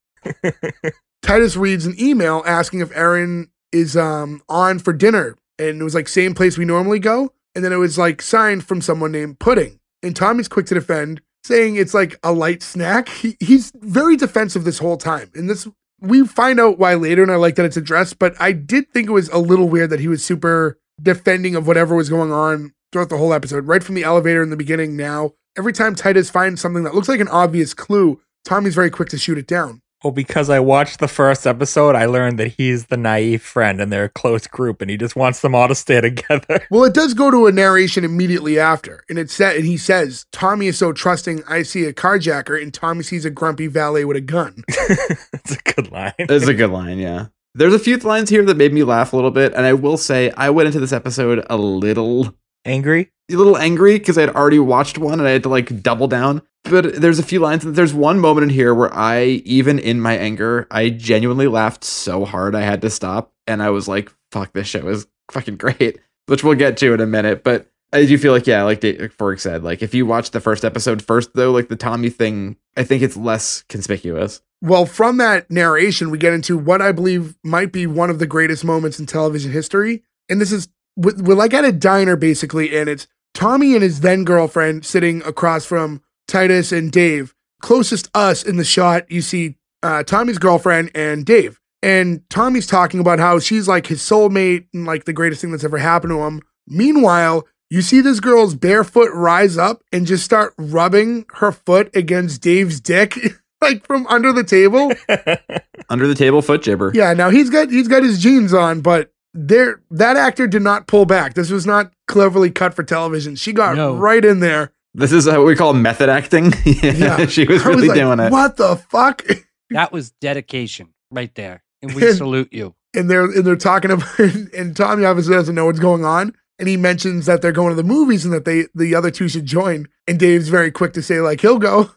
Titus reads an email asking if Erin is on for dinner. And it was like, same place we normally go. And then it was like signed from someone named Pudding. And Tommy's quick to defend, saying it's like a light snack. He's very defensive this whole time. And this, we find out why later, and I like that it's addressed, but I did think it was a little weird that he was super defending of whatever was going on throughout the whole episode, right from the elevator in the beginning now. Every time Titus finds something that looks like an obvious clue, Tommy's very quick to shoot it down. Well, because I watched the first episode, I learned that he's the naive friend and they're a close group and he just wants them all to stay together. Well, it does go to a narration immediately after. And it's set, and he says, Tommy is so trusting, I see a carjacker, and Tommy sees a grumpy valet with a gun. It's a good line. It's a good line, yeah. There's a few lines here that made me laugh a little bit. And I will say, I went into this episode a little angry. A little angry because I had already watched one and I had to like double down. But there's a few lines. There's one moment in here where I, even in my anger, I genuinely laughed so hard I had to stop. And I was like, fuck, this shit was fucking great, which we'll get to in a minute. But I do feel like, yeah, like Fork said, like if you watch the first episode first, though, like the Tommy thing, I think it's less conspicuous. Well, from that narration, we get into what I believe might be one of the greatest moments in television history. And this is, we're like at a diner, basically, and it's Tommy and his then girlfriend sitting across from Titus and Dave. Closest us in the shot, you see Tommy's girlfriend and Dave. And Tommy's talking about how she's like his soulmate and like the greatest thing that's ever happened to him. Meanwhile, you see this girl's barefoot rise up and just start rubbing her foot against Dave's dick, like from under the table. Under the table foot jibber. Yeah, now he's got his jeans on, but there, that actor did not pull back. This was not cleverly cut for television. She got right in there. This is what we call method acting. Yeah. She was really like, doing it. What the fuck? That was dedication right there. And we salute you. And they're talking about, and Tommy obviously doesn't know what's going on. And he mentions that they're going to the movies and that the other two should join. And Dave's very quick to say, like, he'll go.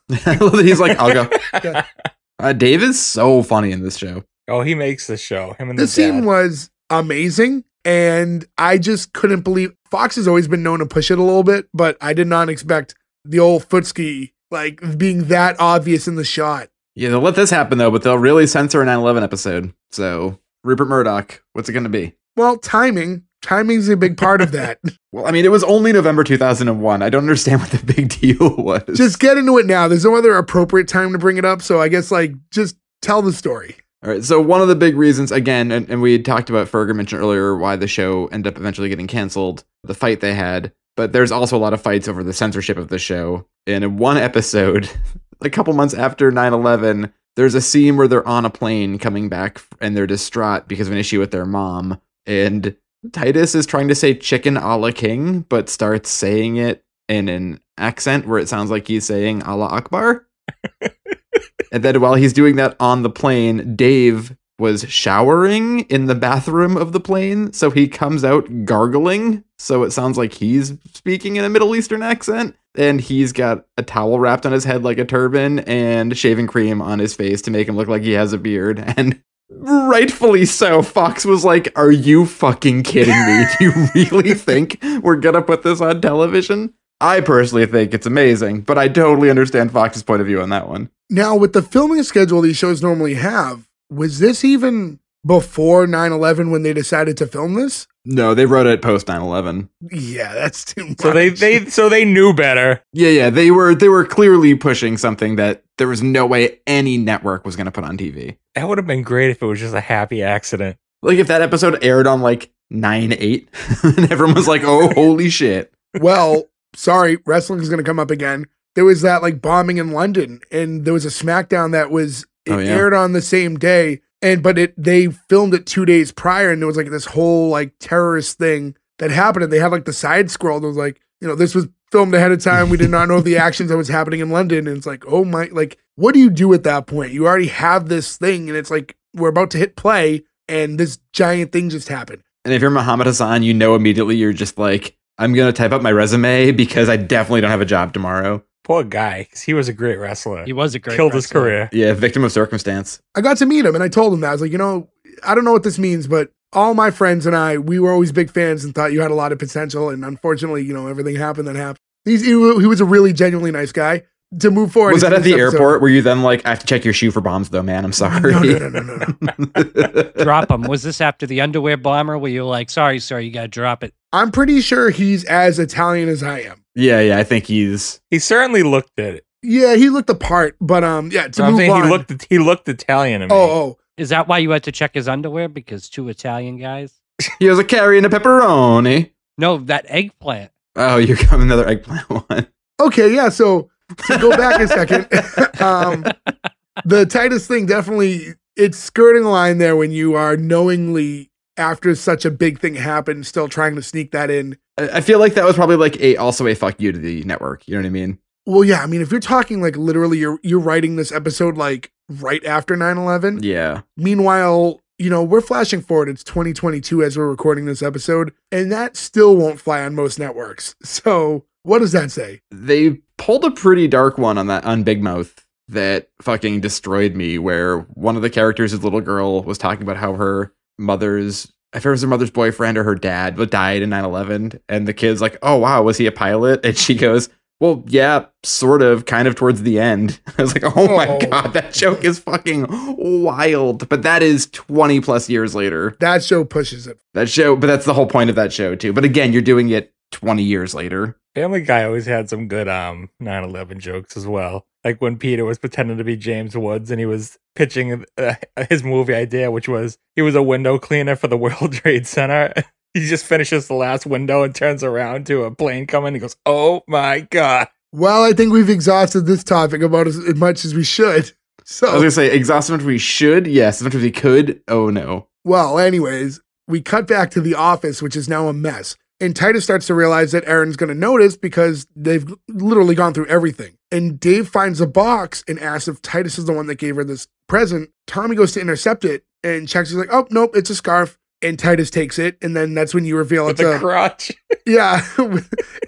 He's like, I'll go. Yeah. Dave is so funny in this show. Oh, he makes this show. Him and this scene was amazing. And I just couldn't believe, Fox has always been known to push it a little bit, but I did not expect the old footski like being that obvious in the shot. Yeah, they'll let this happen though, but they'll really censor a 9/11 episode. So Rupert Murdoch, what's it going to be? Well, timing's a big part of that. Well, I mean, it was only November 2001. I don't understand what the big deal was. Just get into it now. There's no other appropriate time to bring it up. So I guess like just tell the story. All right, so one of the big reasons, again, and we had talked about, Ferger mentioned earlier, why the show ended up eventually getting canceled, the fight they had, but there's also a lot of fights over the censorship of the show. And in one episode, a couple months after 9/11, there's a scene where they're on a plane coming back and they're distraught because of an issue with their mom. And Titus is trying to say chicken a la king, but starts saying it in an accent where it sounds like he's saying Allah Akbar. And then while he's doing that on the plane, Dave was showering in the bathroom of the plane. So he comes out gargling. So it sounds like he's speaking in a Middle Eastern accent. And he's got a towel wrapped on his head like a turban and shaving cream on his face to make him look like he has a beard. And rightfully so, Fox was like, are you fucking kidding me? Do you really think we're going to put this on television? I personally think it's amazing, but I totally understand Fox's point of view on that one. Now, with the filming schedule these shows normally have, was this even before 9/11 when they decided to film this? No, they wrote it post 9/11. Yeah, that's too much. So they knew better. Yeah, they were clearly pushing something that there was no way any network was going to put on TV. That would have been great if it was just a happy accident. Like if that episode aired on like 9/8 and everyone was like, "Oh, holy shit." Well, sorry, wrestling is going to come up again. There was that like bombing in London, and there was a SmackDown that was aired on the same day, but they filmed it 2 days prior, and there was like this whole like terrorist thing that happened, and they had like the side scroll, and it was like, you know, this was filmed ahead of time. We did not know the actions that was happening in London, and it's like, oh my, like what do you do at that point? You already have this thing, and it's like we're about to hit play, and this giant thing just happened. And if you're Muhammad Hassan, you know immediately you're just like, I'm going to type up my resume because I definitely don't have a job tomorrow. Poor guy, because he was a great wrestler. He was a great wrestler. Killed his career. Yeah, victim of circumstance. I got to meet him, and I told him that. I was like, you know, I don't know what this means, but all my friends and I, we were always big fans and thought you had a lot of potential, and unfortunately, you know, everything happened that happened. He was a really genuinely nice guy, to move forward. Was that at the airport? Were you then like, I have to check your shoe for bombs though, man? I'm sorry. No. Drop them. Was this after the underwear bomber? Were you like, sorry, sir, you got to drop it? I'm pretty sure he's as Italian as I am. Yeah. I think he certainly looked at it. Yeah, he looked the part, but yeah. To move on. He looked Italian. To me. Oh, is that why you had to check his underwear? Because two Italian guys. He was carrying a pepperoni. No, that eggplant. Oh, you got another eggplant one. Okay, yeah. So to go back a second, the Titus thing definitely, it's skirting a line there when you are knowingly, after such a big thing happened, still trying to sneak that in. I feel like that was probably like also a fuck you to the network. You know what I mean? Well, yeah. I mean, if you're talking like literally you're writing this episode like right after 9/11. Yeah. Meanwhile, you know, we're flashing forward. It's 2022 as we're recording this episode, and that still won't fly on most networks. So what does that say? They pulled a pretty dark one on Big Mouth that fucking destroyed me, where one of the characters, his little girl, was talking about how her mother's, if it was her mother's boyfriend or her dad, but died in 9/11. And the kid's like, oh, wow, was he a pilot? And she goes, well, yeah, sort of, kind of towards the end. I was like, oh my God, that joke is fucking wild. But that is 20 plus years later. That show pushes it. That show, but that's the whole point of that show, too. But again, you're doing it 20 years later. Family Guy always had some good 9/11 jokes as well. Like when Peter was pretending to be James Woods and he was pitching his movie idea, which was he was a window cleaner for the World Trade Center. He just finishes the last window and turns around to a plane coming. He goes, oh, my God. Well, I think we've exhausted this topic about as much as we should. So I was going to say, exhausted as much as we should? Yes. As much as we could? Oh, no. Well, anyways, we cut back to the office, which is now a mess. And Titus starts to realize that Erin's going to notice because they've literally gone through everything. And Dave finds a box and asks if Titus is the one that gave her this present. Tommy goes to intercept it and checks. He's like, oh, nope, it's a scarf. And Titus takes it, and then that's when you reveal with it's a crotch. Yeah, and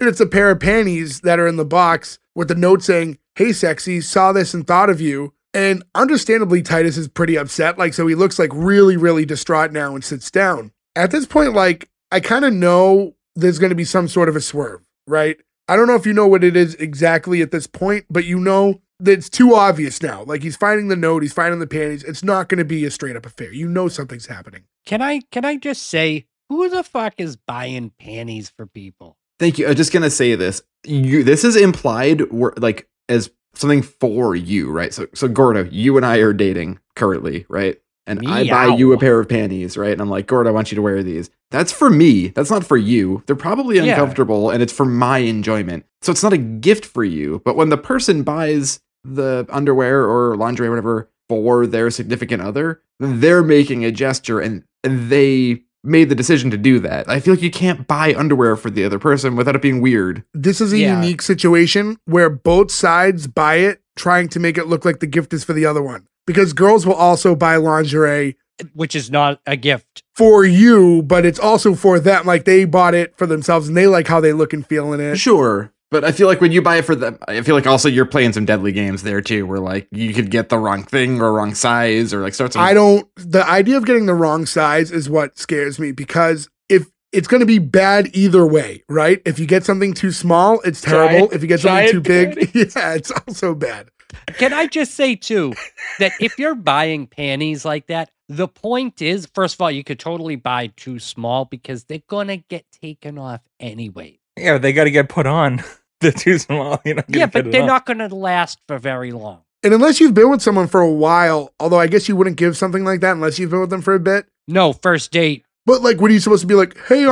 it's a pair of panties that are in the box with the note saying, hey, sexy, saw this and thought of you. And understandably, Titus is pretty upset, like, so he looks like really, really distraught now and sits down. At this point, like, I kind of know there's going to be some sort of a swerve, right? I don't know if you know what it is exactly at this point, but you know that it's too obvious now. Like, he's finding the note, he's finding the panties. It's not going to be a straight up affair. You know something's happening. Can I just say, who the fuck is buying panties for people? Thank you. I'm just going to say this. This is implied like as something for you, right? So Gordo, you and I are dating currently, right? And meow. I buy you a pair of panties, right? And I'm like, Gordo, I want you to wear these. That's for me. That's not for you. They're probably uncomfortable, and it's for my enjoyment. So it's not a gift for you. But when the person buys the underwear or laundry or whatever for their significant other, they're making a gesture, and they made the decision to do that. I feel like you can't buy underwear for the other person without it being weird. This is a unique situation where both sides buy it, trying to make it look like the gift is for the other one. Because girls will also buy lingerie, which is not a gift for you, but it's also for them. Like, they bought it for themselves and they like how they look and feel in it. Sure. But I feel like when you buy it for them, I feel like also you're playing some deadly games there too, where like you could get the wrong thing or wrong size or like starts. The idea of getting the wrong size is what scares me, because if it's going to be bad either way, right? If you get something too small, it's terrible. If you get something too big, it's also bad. Can I just say, too, that if you're buying panties like that, the point is, first of all, you could totally buy too small because they're going to get taken off anyway. Yeah, they got to get put on. They're too small. Yeah, but they're not going to last for very long. And unless you've been with someone for a while, although I guess you wouldn't give something like that unless you've been with them for a bit. No, first date. But, like, what are you supposed to be like, hey,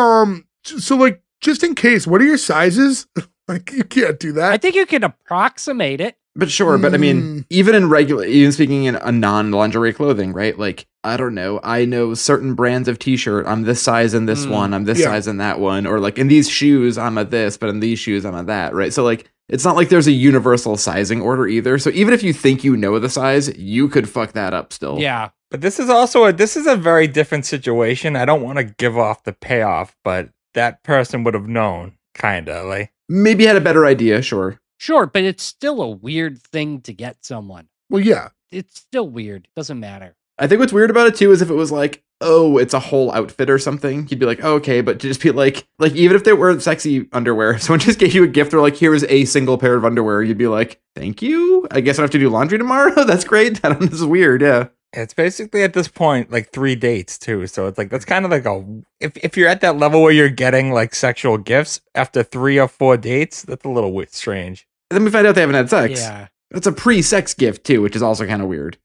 so, like, just in case, what are your sizes? Like, you can't do that. I think you can approximate it. But sure, but I mean, even speaking in a non-lingerie clothing, right? Like, I don't know. I know certain brands of t-shirt. I'm this size in this one. I'm this size in that one. Or like in these shoes, I'm a this, but in these shoes, I'm a that, right? So like, it's not like there's a universal sizing order either. So even if you think you know the size, you could fuck that up still. Yeah. But this is also a very different situation. I don't want to give off the payoff, but that person would have known, kind of. Like, maybe had a better idea, sure. Sure, but it's still a weird thing to get someone. Well, yeah. It's still weird. Doesn't matter. I think what's weird about it, too, is if it was like, oh, it's a whole outfit or something, you'd be like, oh, okay. But to just be like, even if they were sexy underwear, if someone just gave you a gift or like, here is a single pair of underwear, you'd be like, thank you. I guess I have to do laundry tomorrow. That's great. I don't know, this is weird. Yeah. It's basically at this point like 3 dates too. So it's like, that's kind of like a, if you're at that level where you're getting like sexual gifts after 3 or 4 dates, that's a little strange. And then we find out they haven't had sex. Yeah. It's a pre-sex gift too, which is also kind of weird.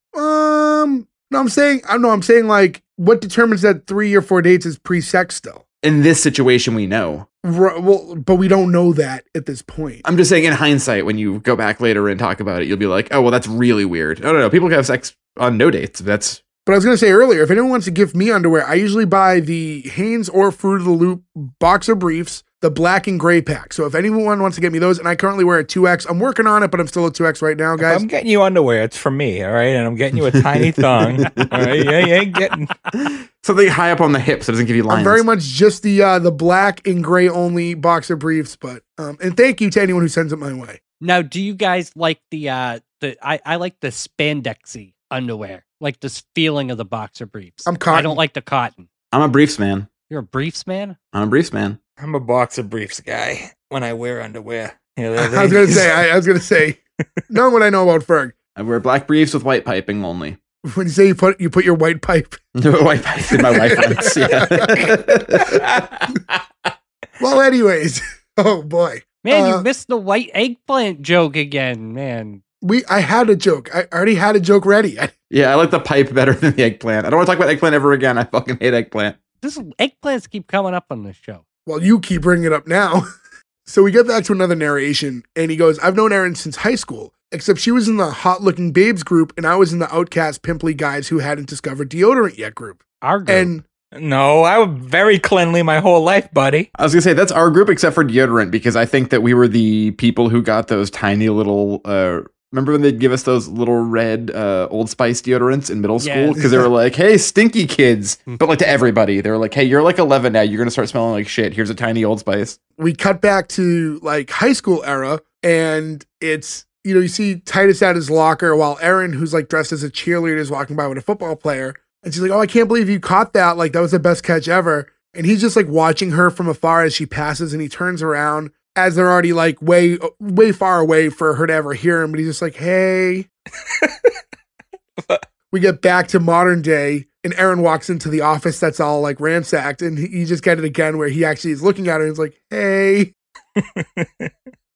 No, I'm saying like, what determines that 3 or 4 dates is pre-sex though? In this situation, we know. Well, but we don't know that at this point. I'm just saying in hindsight, when you go back later and talk about it, you'll be like, oh, well, that's really weird. No. People can have sex on no dates. But I was going to say earlier, if anyone wants to give me underwear, I usually buy the Hanes or Fruit of the Loop boxer briefs, the black and gray pack. So if anyone wants to get me those, and I currently wear a 2X. I'm working on it, but I'm still a 2X right now, guys. If I'm getting you underwear, it's from me, all right? And I'm getting you a tiny thong. All right? Yeah, you ain't getting... something high up on the hips so it doesn't give you lines. I'm very much just the black and gray only boxer briefs, but... and thank you to anyone who sends it my way. Now, do you guys like I like the spandexy underwear. Like this feeling of the boxer briefs. I'm cotton. I don't like the cotton. I'm a briefs man. You're a briefs man? I'm a briefs man. I'm a boxer briefs guy when I wear underwear. You know, I was gonna say know what I know about Ferg. I wear black briefs with white piping only. When you say you put your white pipe. White pipe in my wife once, yeah. Well, anyways. Oh boy. Man, you missed the white eggplant joke again, man. I had a joke. I already had a joke ready. Yeah, I like the pipe better than the eggplant. I don't want to talk about eggplant ever again. I fucking hate eggplant. Eggplants keep coming up on this show. Well, you keep bringing it up now. So we get back to another narration, and he goes, I've known Erin since high school, except she was in the hot-looking babes group, and I was in the outcast, pimply guys who hadn't discovered deodorant yet group. Our group. No, I was very cleanly my whole life, buddy. I was going to say, that's our group except for deodorant, because I think that we were the people who got those tiny little... remember when they'd give us those little red Old Spice deodorants in middle school? Because they were like, hey, stinky kids. But like to everybody, they were like, hey, you're like 11 now. You're going to start smelling like shit. Here's a tiny Old Spice. We cut back to like high school era. And it's, you know, you see Titus at his locker while Erin, who's like dressed as a cheerleader, is walking by with a football player. And she's like, oh, I can't believe you caught that. Like, that was the best catch ever. And he's just like watching her from afar as she passes, and he turns around. As they're already like way far away for her to ever hear him, but he's just like, hey. We get back to modern day, and Erin walks into the office that's all like ransacked, and you just get it again where he actually is looking at her and he's like, hey.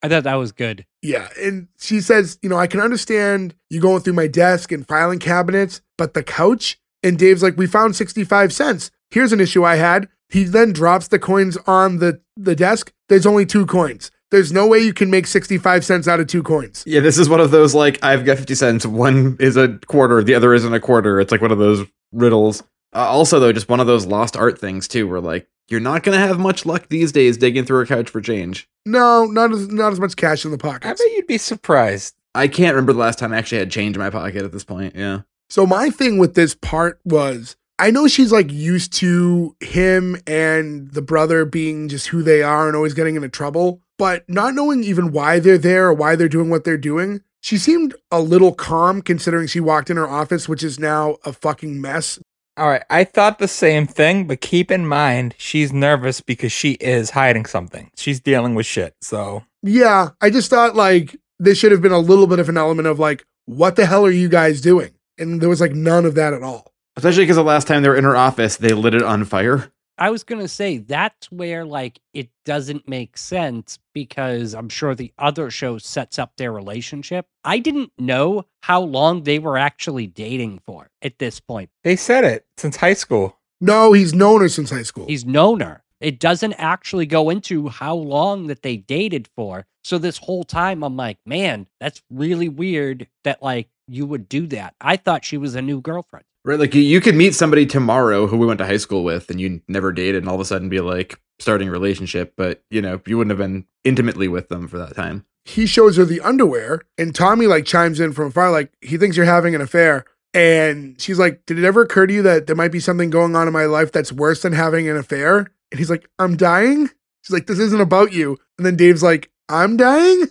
I thought that was good. Yeah, and she says, you know, I can understand you going through my desk and filing cabinets, but the couch? And Dave's like, we found 65 cents. Here's an issue I had. He then drops the coins on the desk. There's only 2 coins. There's no way you can make 65 cents out of 2 coins. Yeah, this is one of those, like, I've got 50 cents. One is a quarter. The other isn't a quarter. It's like one of those riddles. Also, though, just one of those lost art things, too, where, like, you're not going to have much luck these days digging through a couch for change. No, not as much cash in the pockets. I bet you'd be surprised. I can't remember the last time I actually had change in my pocket at this point, yeah. So my thing with this part was... I know she's like used to him and the brother being just who they are and always getting into trouble, but not knowing even why they're there or why they're doing what they're doing. She seemed a little calm considering she walked in her office, which is now a fucking mess. All right. I thought the same thing, but keep in mind, she's nervous because she is hiding something. She's dealing with shit. So yeah, I just thought like there should have been a little bit of an element of like, what the hell are you guys doing? And there was like none of that at all. Especially because the last time they were in her office, they lit it on fire. I was going to say, that's where, like, it doesn't make sense because I'm sure the other show sets up their relationship. I didn't know how long they were actually dating for at this point. They said it since high school. No, he's known her since high school. He's known her. It doesn't actually go into how long that they dated for. So this whole time, I'm like, man, that's really weird that, like, you would do that. I thought she was a new girlfriend. Right, like you could meet somebody tomorrow who we went to high school with and you never dated and all of a sudden be like starting a relationship, but you know, you wouldn't have been intimately with them for that time. He shows her the underwear and Tommy like chimes in from afar, like he thinks you're having an affair. And she's like, did it ever occur to you that there might be something going on in my life that's worse than having an affair? And he's like, I'm dying? She's like, this isn't about you. And then Dave's like, I'm dying?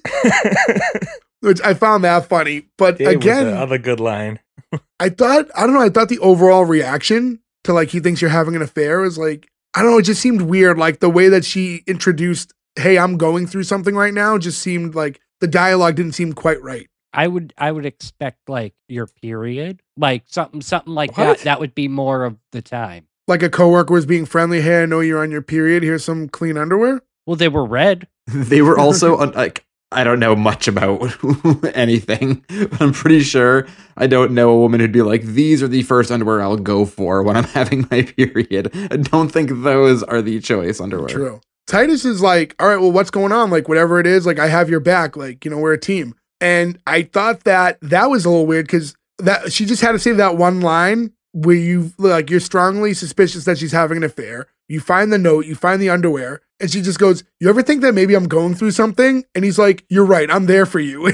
Which I found that funny. But Dave again, was the other good line. I thought the overall reaction to like he thinks you're having an affair is like, I don't know, it just seemed weird. Like the way that she introduced, hey, I'm going through something right now, just seemed like the dialogue didn't seem quite right. I would expect like your period, like something like what? That would be more of the time. Like a coworker was being friendly. Hey, I know you're on your period. Here's some clean underwear. Well, they were red. They were also like, I don't know much about anything, but I'm pretty sure I don't know a woman who'd be like, these are the first underwear I'll go for when I'm having my period. I don't think those are the choice underwear. True. Titus is like, all right, well, what's going on? Like, whatever it is, like, I have your back. Like, you know, we're a team. And I thought that was a little weird because that she just had to say that one line where you like you're strongly suspicious that she's having an affair. You find the note, you find the underwear, and she just goes, you ever think that maybe I'm going through something? And he's like, you're right, I'm there for you.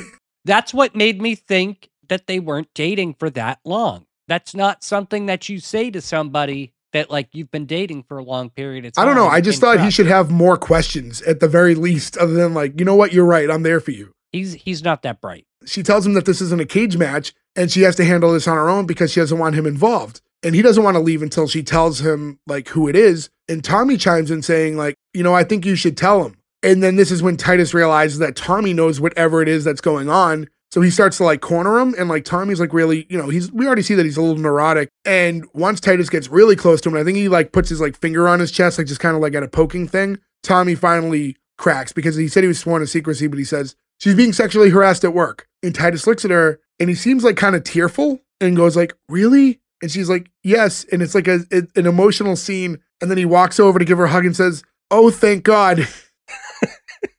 That's what made me think that they weren't dating for that long. That's not something that you say to somebody that like you've been dating for a long period of time. I don't know. I just thought he should have more questions at the very least, other than like, you know what, you're right, I'm there for you. He's not that bright. She tells him that this isn't a cage match and she has to handle this on her own because she doesn't want him involved. And he doesn't want to leave until she tells him like who it is. And Tommy chimes in saying like, you know, I think you should tell him. And then this is when Titus realizes that Tommy knows whatever it is that's going on. So he starts to like corner him, and like Tommy's like really, you know, we already see that he's a little neurotic. And once Titus gets really close to him, and I think he like puts his like finger on his chest, like just kind of like at a poking thing, Tommy finally cracks because he said he was sworn to secrecy, but he says, she's being sexually harassed at work. And Titus looks at her and he seems like kind of tearful and goes like, really? And she's like, yes. And it's like an emotional scene. And then he walks over to give her a hug and says, oh, thank God.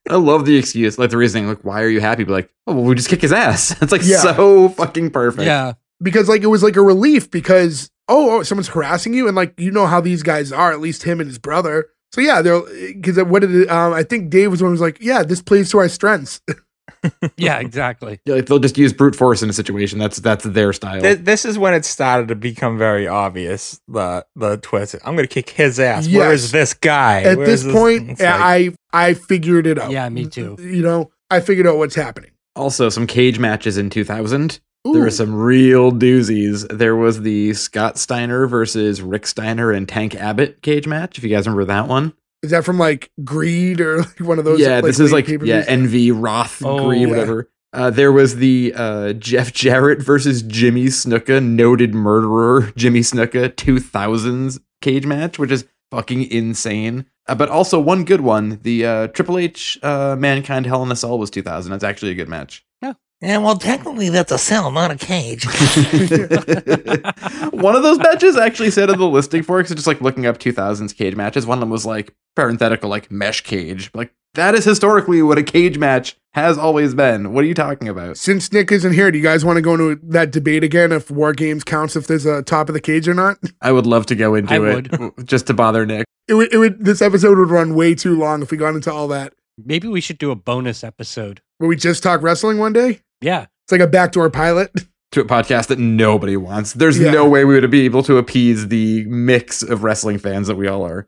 I love the excuse, like the reasoning, like, why are you happy? But like, oh, well, we just kick his ass. It's like so fucking perfect. Yeah. Because like, it was like a relief because, oh, someone's harassing you. And like, you know how these guys are, at least him and his brother. So yeah, I think Dave was the one who was like, yeah, this plays to our strengths. Yeah, exactly. Yeah, like they'll just use brute force in a situation. That's their style. This is when it started to become very obvious. The twist. I'm gonna kick his ass. Yes. Where is this guy? At this point, I figured it out. Yeah, me too. You know, I figured out what's happening. Also, some cage matches in 2000. Ooh. There were some real doozies. There was the Scott Steiner versus Rick Steiner and Tank Abbott cage match. If you guys remember that one. Is that from like Greed or like one of those? Yeah, this is like Envy, Roth, Greed, whatever. There was the Jeff Jarrett versus Jimmy Snuka, noted murderer Jimmy Snuka, 2000s cage match, which is fucking insane. But also one good one, the Triple H Mankind Hell in a Cell was 2000. That's actually a good match. Yeah. Yeah, well, technically that's a cell, not a cage. One of those matches actually said on the listing for it, because just like looking up 2000s cage matches, one of them was like parenthetical, like mesh cage. Like that is historically what a cage match has always been. What are you talking about? Since Nick isn't here, do you guys want to go into that debate again if War Games counts if there's a top of the cage or not? I would love to go into it just to bother Nick. This episode would run way too long if we got into all that. Maybe we should do a bonus episode where we just talk wrestling one day. Yeah. It's like a backdoor pilot to a podcast that nobody wants. There's no way we would be able to appease the mix of wrestling fans that we all are.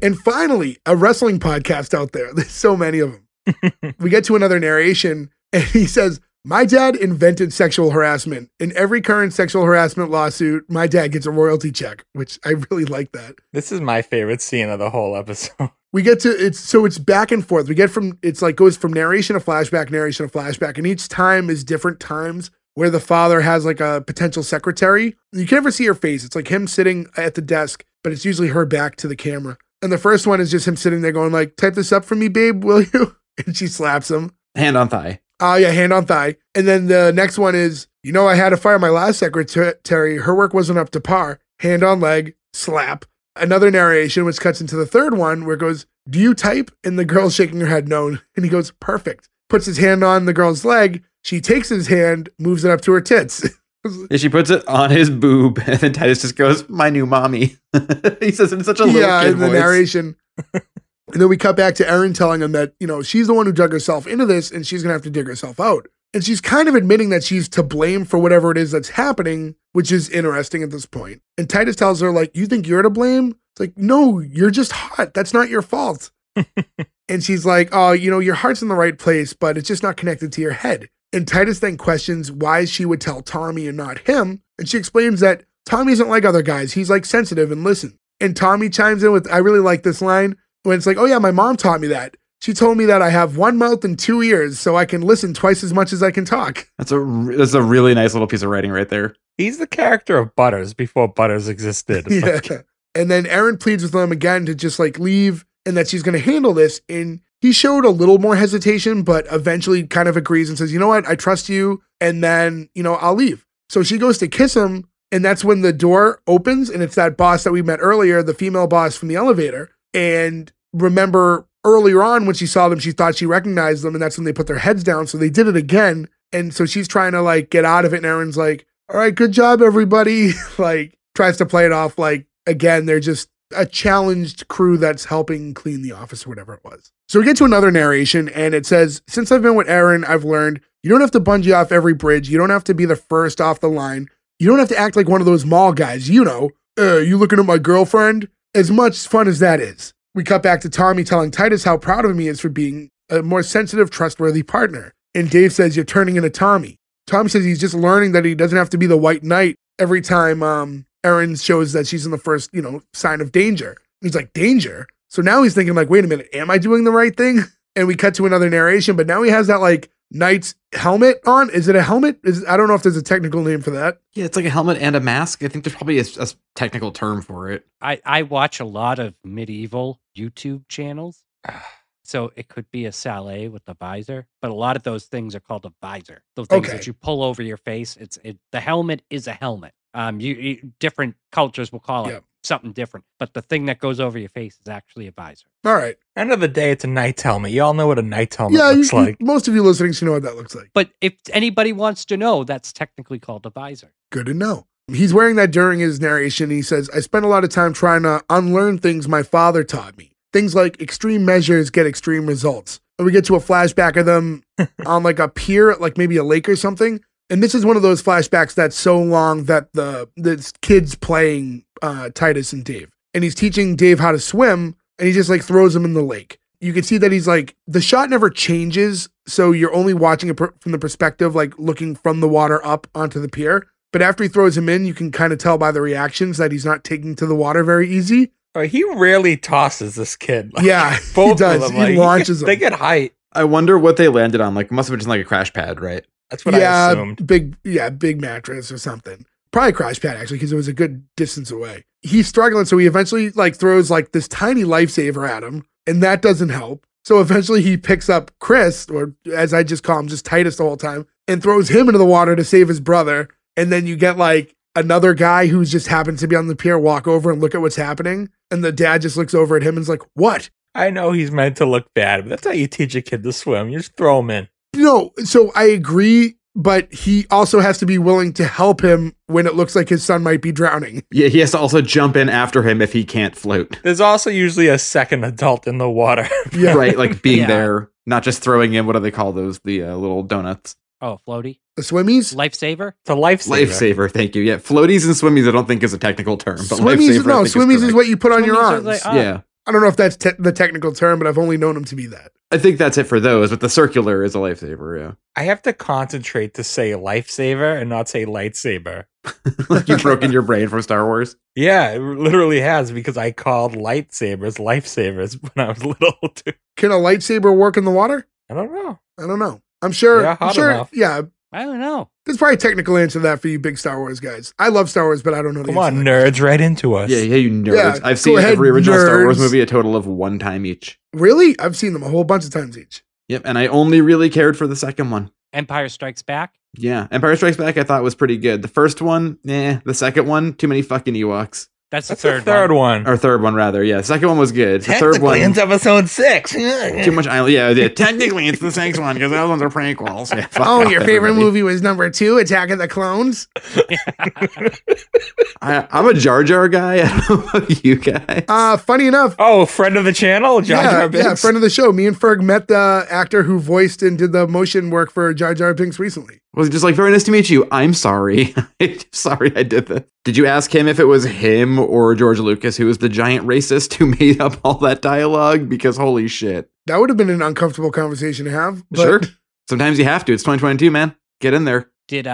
And finally, a wrestling podcast out there. There's so many of them. We get to another narration and he says, my dad invented sexual harassment. In every current sexual harassment lawsuit, my dad gets a royalty check, which I really like that. This is my favorite scene of the whole episode. We get to it's back and forth. We get from goes from narration to flashback, and each time is different times where the father has like a potential secretary. You can never see her face. It's like him sitting at the desk, but it's usually her back to the camera. And the first one is just him sitting there going like, "Type this up for me, babe, will you?" And she slaps him. Hand on thigh. Hand on thigh. And then the next one is, you know, I had to fire my last secretary. Her work wasn't up to par. Hand on leg, slap. Another narration, which cuts into the third one, where it goes, do you type? And the girl's shaking her head no. And he goes, perfect. Puts his hand on the girl's leg. She takes his hand, moves it up to her tits. Yeah, she puts it on his boob. And then Titus just goes, my new mommy. He says in such a little kid in the voice. Narration. And then we cut back to Erin telling him that, you know, she's the one who dug herself into this and she's going to have to dig herself out. And she's kind of admitting that she's to blame for whatever it is that's happening, which is interesting at this point. And Titus tells her, like, you think you're to blame? It's like, no, you're just hot. That's not your fault. And she's like, oh, you know, your heart's in the right place, but it's just not connected to your head. And Titus then questions why she would tell Tommy and not him. And she explains that Tommy isn't like other guys. He's like sensitive and listens. And Tommy chimes in with, I really like this line when it's like, oh yeah, my mom taught me that. She told me that I have one mouth and two ears, so I can listen twice as much as I can talk. That's a really nice little piece of writing right there. He's the character of Butters before Butters existed. Yeah. Like. And then Erin pleads with them again to just like leave and that she's going to handle this. And he showed a little more hesitation, but eventually kind of agrees and says, you know what? I trust you. And then, you know, I'll leave. So she goes to kiss him. And that's when the door opens. And it's that boss that we met earlier, the female boss from the elevator. And remember earlier on when she saw them, she thought she recognized them. And that's when they put their heads down. So they did it again. And so she's trying to like get out of it. And Erin's like, all right, good job, everybody. Like tries to play it off like, again, they're just a challenged crew that's helping clean the office or whatever it was. So we get to another narration, and it says, since I've been with Erin, I've learned you don't have to bungee off every bridge. You don't have to be the first off the line. You don't have to act like one of those mall guys. You know, you looking at my girlfriend? As much fun as that is. We cut back to Tommy telling Titus how proud of him he is for being a more sensitive, trustworthy partner. And Dave says, you're turning into Tommy. Tom says he's just learning that he doesn't have to be the white knight every time, Erin shows that she's in the first, you know, sign of danger. He's like, danger? So now he's thinking like, wait a minute, am I doing the right thing? And we cut to another narration, but now he has that like knight's helmet on. Is it a helmet? I don't know if there's a technical name for that. Yeah, it's like a helmet and a mask. I think there's probably a technical term for it. I watch a lot of medieval YouTube channels. So it could be a sallet with the visor, but a lot of those things are called a visor. Those things that you pull over your face. The helmet is a helmet. Different cultures will call it something different, but the thing that goes over your face is actually a visor. All right. End of the day, it's a knight's helmet. You all know what a knight's helmet looks like. Most of you listening should know what that looks like. But if anybody wants to know, that's technically called a visor. Good to know. He's wearing that during his narration. He says, I spent a lot of time trying to unlearn things my father taught me. Things like extreme measures get extreme results. And we get to a flashback of them on like a pier, like maybe a lake or something. And this is one of those flashbacks that's so long that the kid's playing Titus and Dave. And he's teaching Dave how to swim, and he just, like, throws him in the lake. You can see that he's, like, the shot never changes, so you're only watching it from the perspective, like, looking from the water up onto the pier. But after he throws him in, you can kind of tell by the reactions that he's not taking to the water very easy. Oh, he rarely tosses this kid. Like, yeah, both he does. Of them, like, he launches them. They get height. I wonder what they landed on. Like, it must have been just, like, a crash pad, right? That's what I assumed. Big mattress or something. Probably crash pad, actually, because it was a good distance away. He's struggling, so he eventually like throws like this tiny lifesaver at him, and that doesn't help. So eventually he picks up Chris, or as I just call him, just Titus the whole time, and throws him into the water to save his brother. And then you get like another guy who just happens to be on the pier walk over and look at what's happening. And the dad just looks over at him and is like, what? I know he's meant to look bad, but that's how you teach a kid to swim. You just throw him in. No, so I agree, but he also has to be willing to help him when it looks like his son might be drowning. Yeah, he has to also jump in after him if he can't float. There's also usually a second adult in the water. Yeah. Right, like being there, not just throwing in, what do they call those, the little donuts? Oh, floaty. The swimmies? Lifesaver? It's a lifesaver. Lifesaver, thank you. Yeah, floaties and swimmies I don't think is a technical term. But swimmies, no, swimmies is what you put on your arms. Like, yeah. I don't know if that's the technical term, but I've only known them to be that. I think that's it for those, but the circular is a lifesaver, yeah. I have to concentrate to say lifesaver and not say lightsaber. Like you've broken your brain from Star Wars? Yeah, it literally has, because I called lightsabers lifesavers when I was little, too. Can a lightsaber work in the water? I don't know. I'm sure. Yeah. I don't know. There's probably a technical answer to that for you big Star Wars guys. I love Star Wars, but I don't know the answer. Come on, nerds, right into us. Yeah, you nerds. Yeah, I've seen every original Star Wars movie a total of one time each. Really? I've seen them a whole bunch of times each. Yep, and I only really cared for the second one. Empire Strikes Back? Yeah, Empire Strikes Back I thought was pretty good. The first one, the second one, too many fucking Ewoks. That's the third one. Or third one, rather. Yeah, the second one was good. The third one. It's episode 6. Too much island. Yeah, technically it's the 6th one, because those ones are prequels. Yeah, your favorite movie was number 2, Attack of the Clones? I'm a Jar Jar guy. I don't know you guys. Funny enough. Oh, friend of the channel? Jar Jar Binks? Yeah, friend of the show. Me and Ferg met the actor who voiced and did the motion work for Jar Jar Binks recently. Was just like, very nice to meet you. I'm sorry. Sorry I did this. Did you ask him if it was him or George Lucas who was the giant racist who made up all that dialogue? Because holy shit. That would have been an uncomfortable conversation to have. But... Sure. Sometimes you have to. It's 2022, man. Get in there. Did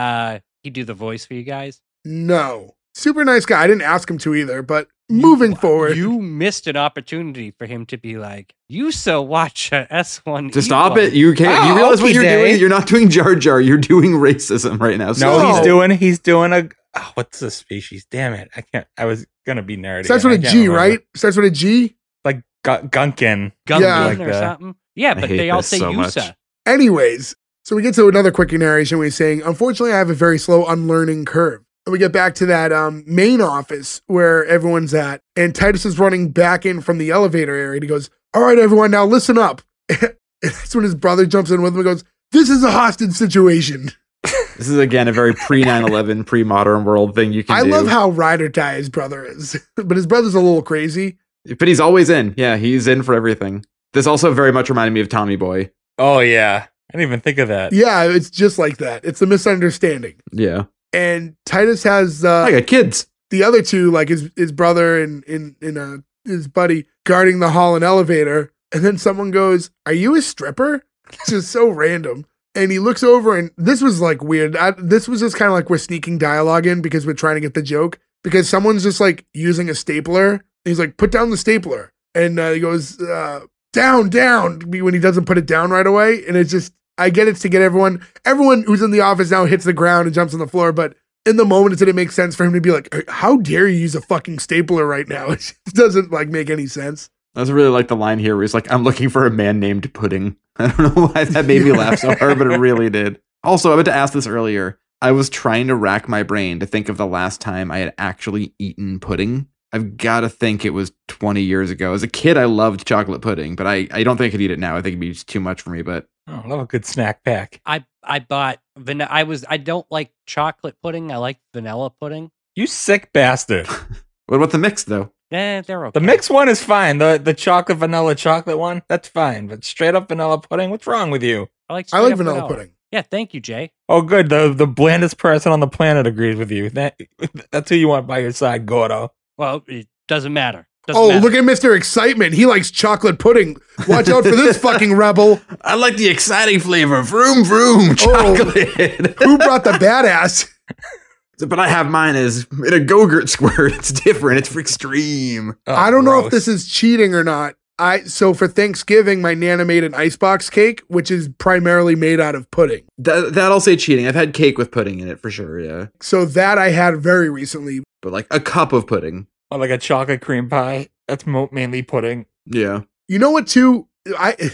he do the voice for you guys? No. Super nice guy. I didn't ask him to either, but moving forward. You missed an opportunity for him to be like, you so watch S1E1. To stop it. You can't. You realize what you're doing? You're not doing Jar Jar. You're doing racism right now. So. No, he's doing a... Oh, what's the species? Damn it. I can't. I was going to be nerdy. Starts with a G, remember. Right? Starts with a G? Like Gunkin. Gunkin yeah. Like or something. Yeah, but they all say so Yusa. Much. Anyways, so we get to another quick narration where he's saying, unfortunately, I have a very slow unlearning curve. And we get back to that main office where everyone's at. And Titus is running back in from the elevator area. And he goes, all right, everyone, now listen up. And that's when his brother jumps in with him and goes, this is a hostage situation. This is, again, a very pre-9/11, pre-modern world thing you can do. I love how ride or die his brother is. But his brother's a little crazy. But he's always in. Yeah, he's in for everything. This also very much reminded me of Tommy Boy. Oh, yeah. I didn't even think of that. Yeah, it's just like that. It's a misunderstanding. Yeah. And Titus has... I got kids. The other two, like his brother and his buddy, guarding the hall and elevator. And then someone goes, are you a stripper? It's just so random. And he looks over, and this was like weird. This was just kind of like we're sneaking dialogue in because we're trying to get the joke. Because someone's just like using a stapler. And he's like, put down the stapler. And he goes... down when he doesn't put it down right away. And it's just, I get it's to get everyone who's in the office now hits the ground and jumps on the floor, but in the moment it didn't make sense for him to be like, how dare you use a fucking stapler right now? It just doesn't like make any sense. I was really like the line here where he's like, I'm looking for a man named Pudding. I don't know why that made me laugh so hard, but it really did. Also, I meant to ask this earlier. I was trying to rack my brain to think of the last time I had actually eaten pudding. I've got to think it was 20 years ago. As a kid, I loved chocolate pudding, but I don't think I could eat it now. I think it'd be just too much for me, but... Oh, I love a good snack pack. I bought vanilla. I don't like chocolate pudding. I like vanilla pudding. You sick bastard. What about the mix, though? They're okay. The mix one is fine. The chocolate vanilla chocolate one, that's fine. But straight up vanilla pudding, what's wrong with you? I like vanilla pudding. Yeah, thank you, Jay. Oh, good. The blandest person on the planet agrees with you. That's who you want by your side, Gordo. Well, it doesn't matter. Look at Mr. Excitement. He likes chocolate pudding. Watch out for this fucking rebel. I like the exciting flavor. Vroom, vroom, chocolate. Who brought the badass? But I have mine as in a Go-Gurt squirt. It's different. It's for extreme. Oh, I don't know if this is cheating or not. So for Thanksgiving, my Nana made an icebox cake, which is primarily made out of pudding. That'll say cheating. I've had cake with pudding in it for sure, yeah. So that I had very recently. But like a cup of pudding. Or like a chocolate cream pie. That's mainly pudding. Yeah. You know what, too?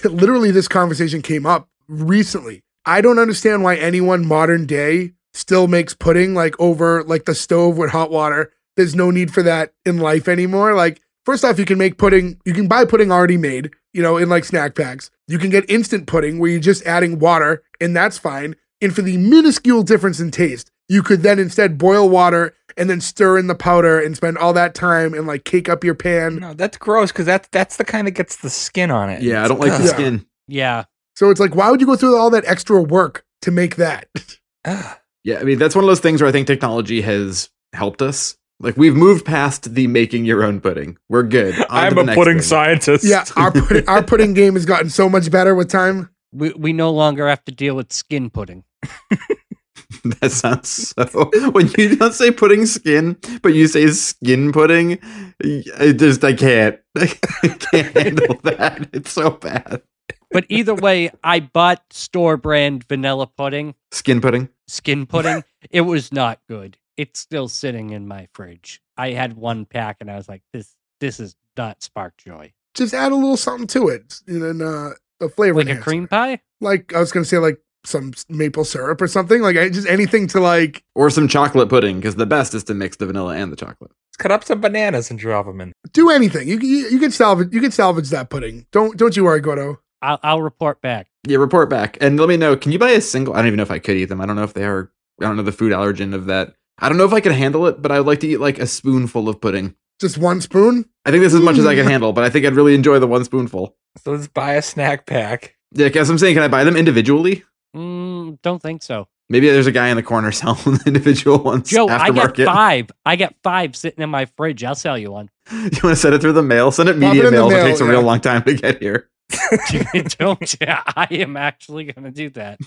Literally, this conversation came up recently. I don't understand why anyone modern day still makes pudding like over like the stove with hot water. There's no need for that in life anymore. Like, first off, you can make pudding. You can buy pudding already made, you know, in like snack packs. You can get instant pudding where you're just adding water, and that's fine. And for the minuscule difference in taste, you could then instead boil water and then stir in the powder and spend all that time and like cake up your pan. No, that's gross because that's the kind that gets the skin on it. Yeah, I don't like the skin. Yeah. So it's like, why would you go through all that extra work to make that? Yeah, I mean, that's one of those things where I think technology has helped us. Like, we've moved past the making your own pudding. We're good. I'm a pudding scientist. Yeah, our pudding game has gotten so much better with time. We no longer have to deal with skin pudding. That sounds so... When you don't say pudding skin, but you say skin pudding, I can't. I can't handle that. It's so bad. But either way, I bought store brand vanilla pudding. Skin pudding. It was not good. It's still sitting in my fridge. I had one pack and I was like, this is not spark joy. Just add a little something to it. And then a flavor. Like a cream pie? Like, I was going to say like some maple syrup or something. Like just anything to like. Or some chocolate pudding. Because the best is to mix the vanilla and the chocolate. Cut up some bananas and drop them in. Do anything. You can salvage that pudding. Don't you worry, Gordo. I'll report back. Yeah, report back. And let me know. Can you buy a single? I don't even know if I could eat them. I don't know if they are. I don't know the food allergen of that. I don't know if I can handle it, but I would like to eat like a spoonful of pudding. Just one spoon? I think this is as much as I can handle, but I think I'd really enjoy the one spoonful. So let's buy a snack pack. Yeah, because I'm saying, can I buy them individually? Don't think so. Maybe there's a guy in the corner selling individual ones. Joe, aftermarket. I get five sitting in my fridge. I'll sell you one. You want to send it through the mail? Send it media mail. It takes a real long time to get here. Don't you? I am actually going to do that.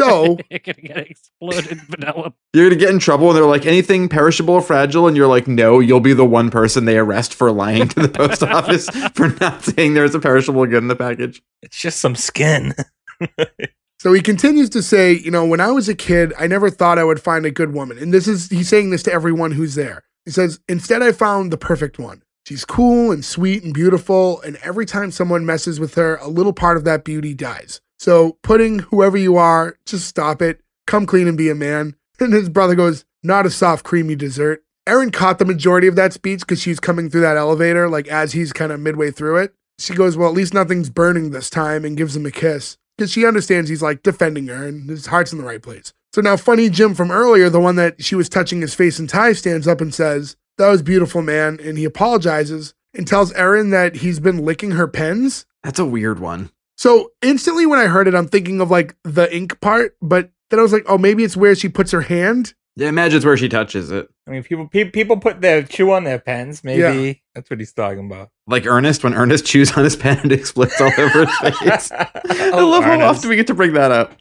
So you're gonna get exploded vanilla. You're gonna get in trouble, and they're like, anything perishable or fragile, and you're like, no, you'll be the one person they arrest for lying to the post office for not saying there's a perishable good in the package. It's just some skin. So he continues to say, you know, when I was a kid, I never thought I would find a good woman. And this is, he's saying this to everyone who's there. He says, instead, I found the perfect one. She's cool and sweet and beautiful. And every time someone messes with her, a little part of that beauty dies. So putting whoever you are, just stop it. Come clean and be a man. And his brother goes, not a soft, creamy dessert. Erin caught the majority of that speech because she's coming through that elevator, like as he's kind of midway through it. She goes, well, at least nothing's burning this time, and gives him a kiss. Because she understands he's like defending her and his heart's in the right place. So now Funny Jim from earlier, the one that she was touching his face and tie, stands up and says, that was beautiful, man. And he apologizes and tells Erin that he's been licking her pens. That's a weird one. So instantly when I heard it, I'm thinking of like the ink part, but then I was like, oh, maybe it's where she puts her hand. Yeah, imagine it's where she touches it. I mean, people put their chew on their pens. Maybe that's what he's talking about. Like Ernest, when Ernest chews on his pen and explodes all over his face. I love Ernest. How often we get to bring that up.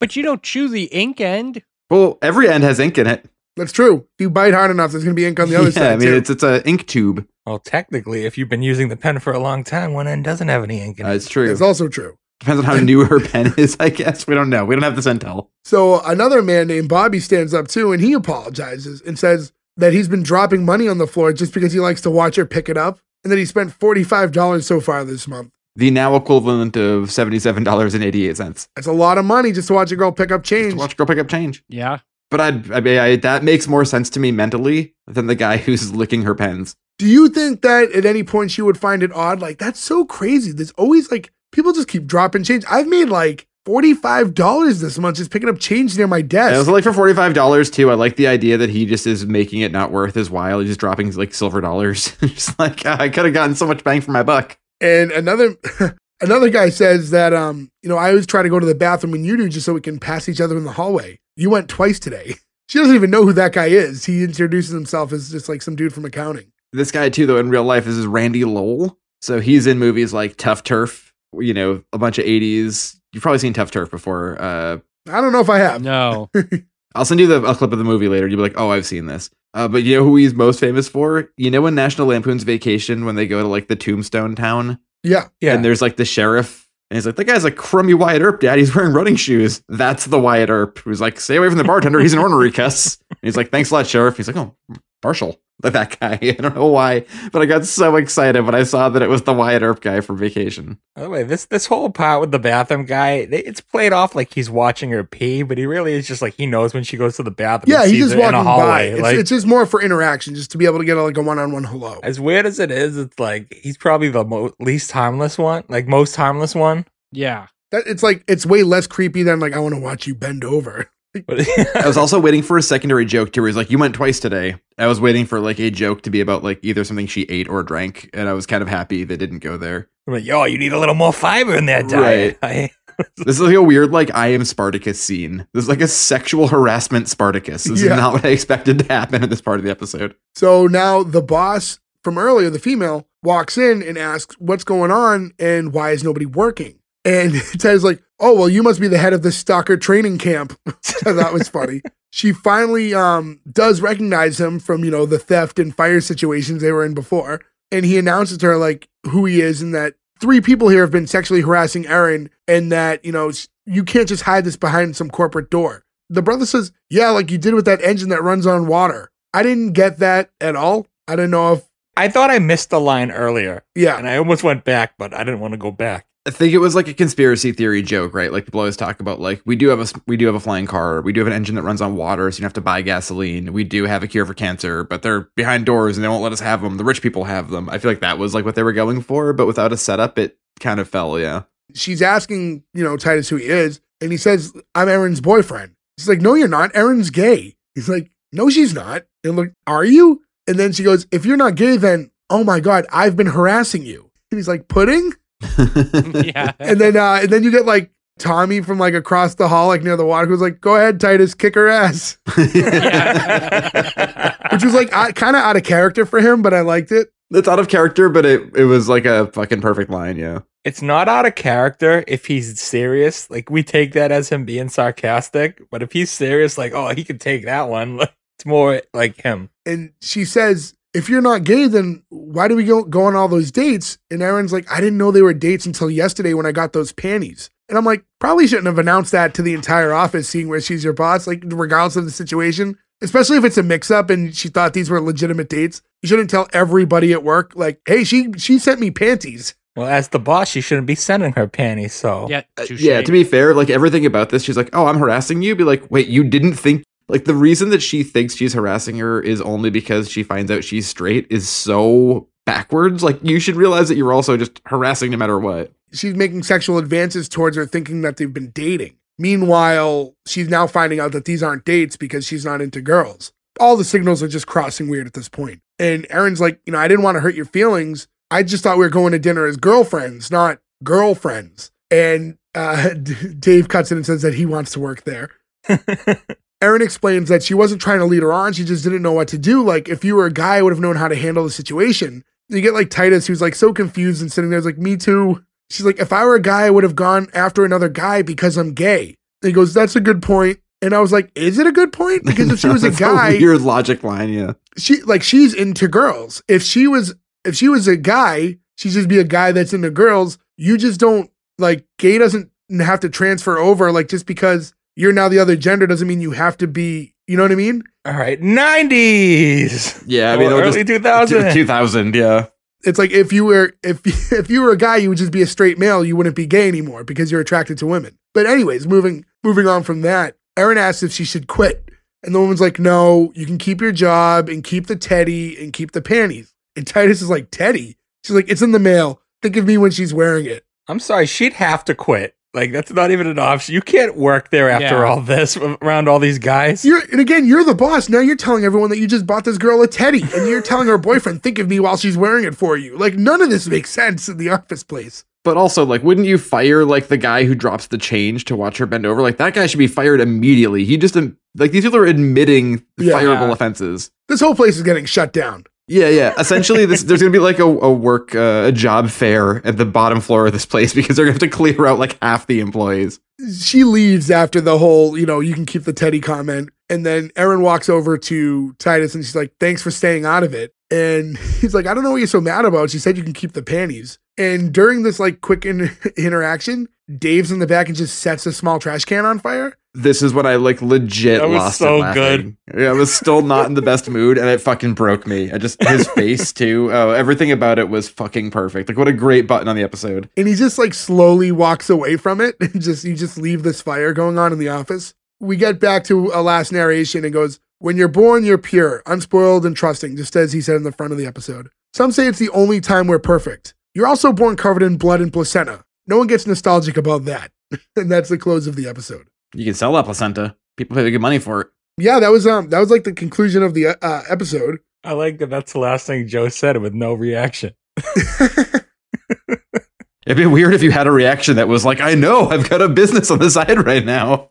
But you don't chew the ink end. Well, every end has ink in it. That's true. If you bite hard enough, there's going to be ink on the other side. Yeah, I mean, too. It's an ink tube. Well, technically, if you've been using the pen for a long time, one end doesn't have any ink in it. It's true. It's also true. Depends on how new her pen is, I guess. We don't know. We don't have this intel. So another man named Bobby stands up too, and he apologizes and says that he's been dropping money on the floor just because he likes to watch her pick it up, and that he spent $45 so far this month. The now equivalent of $77.88. That's a lot of money just to watch a girl pick up change. Just to watch a girl pick up change. Yeah. But I mean, that makes more sense to me mentally than the guy who's licking her pens. Do you think that at any point she would find it odd? Like, that's so crazy. There's always like, people just keep dropping change. I've made like $45 this month just picking up change near my desk. I was like, for $45 too. I like the idea that he just is making it not worth his while. He's just dropping like silver dollars. Just like, I could have gotten so much bang for my buck. And another guy says that, you know, I always try to go to the bathroom when you do just so we can pass each other in the hallway. You went twice today. She doesn't even know who that guy is. He introduces himself as just like some dude from accounting. This guy too, though, in real life, this is Randy Lowell. So he's in movies like Tough Turf. You know, a bunch of 80s. You've probably seen Tough Turf before. I don't know if I have. No. I'll send you a clip of the movie later. You'll be like, oh, I've seen this. But you know who he's most famous for? You know, in National Lampoon's Vacation, when they go to like the Tombstone Town? Yeah. Yeah. And there's like the sheriff. And he's like, that guy's a crummy Wyatt Earp, Dad. He's wearing running shoes. That's the Wyatt Earp who's like, stay away from the bartender. He's an ornery cuss. And he's like, thanks a lot, Sheriff. He's like, oh, partial. Like that guy. I don't know why, but I got so excited when I saw that it was the Wyatt Earp guy from Vacation. By the way, this whole part with the bathroom guy, it's played off like he's watching her pee, but he really is just like, he knows when she goes to the bathroom. Yeah, he's just walking by. It's just more for interaction, just to be able to get like a one-on-one hello. As weird as it is, it's like he's probably the most harmless one. Yeah. It's like, it's way less creepy than like, I want to watch you bend over. I was also waiting for a secondary joke to where he's like, you went twice today. I was waiting for like a joke to be about like either something she ate or drank, and I was kind of happy they didn't go there. I'm like, yo, you need a little more fiber in that diet. Right. This is like a weird like I Am Spartacus scene. This is like a sexual harassment Spartacus. This is not what I expected to happen in this part of the episode. So now the boss from earlier, the female, walks in and asks what's going on and why is nobody working? And Ted's like, oh, well, you must be the head of the stalker training camp. That was funny. She finally does recognize him from, you know, the theft and fire situations they were in before. And he announces to her, like, who he is and that 3 people here have been sexually harassing Erin and that, you know, you can't just hide this behind some corporate door. The brother says, yeah, like you did with that engine that runs on water. I didn't get that at all. I don't know if... I thought I missed the line earlier. Yeah. And I almost went back, but I didn't want to go back. I think it was like a conspiracy theory joke, right? Like people always talk about like, we do have a flying car. We do have an engine that runs on water. So you don't have to buy gasoline. We do have a cure for cancer, but they're behind doors and they won't let us have them. The rich people have them. I feel like that was like what they were going for, but without a setup, it kind of fell. Yeah. She's asking, you know, Titus who he is. And he says, I'm Erin's boyfriend. She's like, no, you're not. Erin's gay. He's like, no, she's not. And look, are you? And then she goes, if you're not gay, then, oh my God, I've been harassing you. And he's like, pudding? Yeah. And then you get like Tommy from like across the hall, like near the water, who's like, go ahead, Titus, kick her ass. Which was like kind of out of character for him, but I liked it. It's out of character, but it was like a fucking perfect line. Yeah. It's not out of character if he's serious. Like, we take that as him being sarcastic, but if he's serious, like, oh, he could take that one. It's more like him. And she says, if you're not gay, then why do we go on all those dates? And Erin's like, I didn't know they were dates until yesterday when I got those panties. And I'm like, probably shouldn't have announced that to the entire office, seeing where she's your boss, like, regardless of the situation, especially if it's a mix-up and she thought these were legitimate dates. You shouldn't tell everybody at work, like, hey, she sent me panties. Well, as the boss, she shouldn't be sending her panties, so. Yeah, to be fair, like, everything about this, she's like, oh, I'm harassing you? Be like, wait, you didn't think? Like, the reason that she thinks she's harassing her is only because she finds out she's straight is so backwards. Like, you should realize that you're also just harassing no matter what. She's making sexual advances towards her thinking that they've been dating. Meanwhile, she's now finding out that these aren't dates because she's not into girls. All the signals are just crossing weird at this point. And Erin's like, you know, I didn't want to hurt your feelings. I just thought we were going to dinner as girlfriends, not girlfriends. And Dave cuts in and says that he wants to work there. Erin explains that she wasn't trying to lead her on. She just didn't know what to do. Like, if you were a guy, I would have known how to handle the situation. You get, like, Titus, who's, like, so confused and sitting there. He's like, me too. She's like, if I were a guy, I would have gone after another guy because I'm gay. And he goes, that's a good point. And I was like, is it a good point? Because if she was a guy. A weird logic line, yeah. She's into girls. If she was a guy, she'd just be a guy that's into girls. You just don't, like, gay doesn't have to transfer over, like, just because you're now the other gender doesn't mean you have to be, you know what I mean? All right, 90s. Yeah, I mean, early 2000. 2000, yeah. It's like if you were a guy, you would just be a straight male. You wouldn't be gay anymore because you're attracted to women. But anyways, moving on from that, Erin asks if she should quit. And the woman's like, no, you can keep your job and keep the teddy and keep the panties. And Titus is like, teddy? She's like, it's in the mail. Think of me when she's wearing it. I'm sorry, she'd have to quit. Like, that's not even an option. You can't work there after all this, around all these guys. You're the boss. Now you're telling everyone that you just bought this girl a teddy, and you're telling her boyfriend, think of me while she's wearing it for you. Like, none of this makes sense in the office place. But also, like, wouldn't you fire, like, the guy who drops the change to watch her bend over? Like, that guy should be fired immediately. He just, like, these people are admitting fireable offenses. This whole place is getting shut down. Yeah. Essentially, there's going to be like a job fair at the bottom floor of this place because they're going to have to clear out like half the employees. She leaves after the whole, you know, you can keep the teddy comment. And then Erin walks over to Titus and she's like, thanks for staying out of it. And he's like, I don't know what you're so mad about. She said you can keep the panties. And during this like quick interaction, Dave's in the back and just sets a small trash can on fire. This is when I like legit lost it laughing. That was so good. I was still not in the best mood and it fucking broke me. I just, his face too. Oh, everything about it was fucking perfect. Like what a great button on the episode. And he just like slowly walks away from it. And you just leave this fire going on in the office. We get back to a last narration and goes, when you're born, you're pure, unspoiled and trusting, just as he said in the front of the episode. Some say it's the only time we're perfect. You're also born covered in blood and placenta. No one gets nostalgic about that. And that's the close of the episode. You can sell that placenta. People pay good money for it. Yeah, that was like the conclusion of the episode. I like that. That's the last thing Joe said with no reaction. It'd be weird if you had a reaction that was like, I know, I've got a business on the side right now.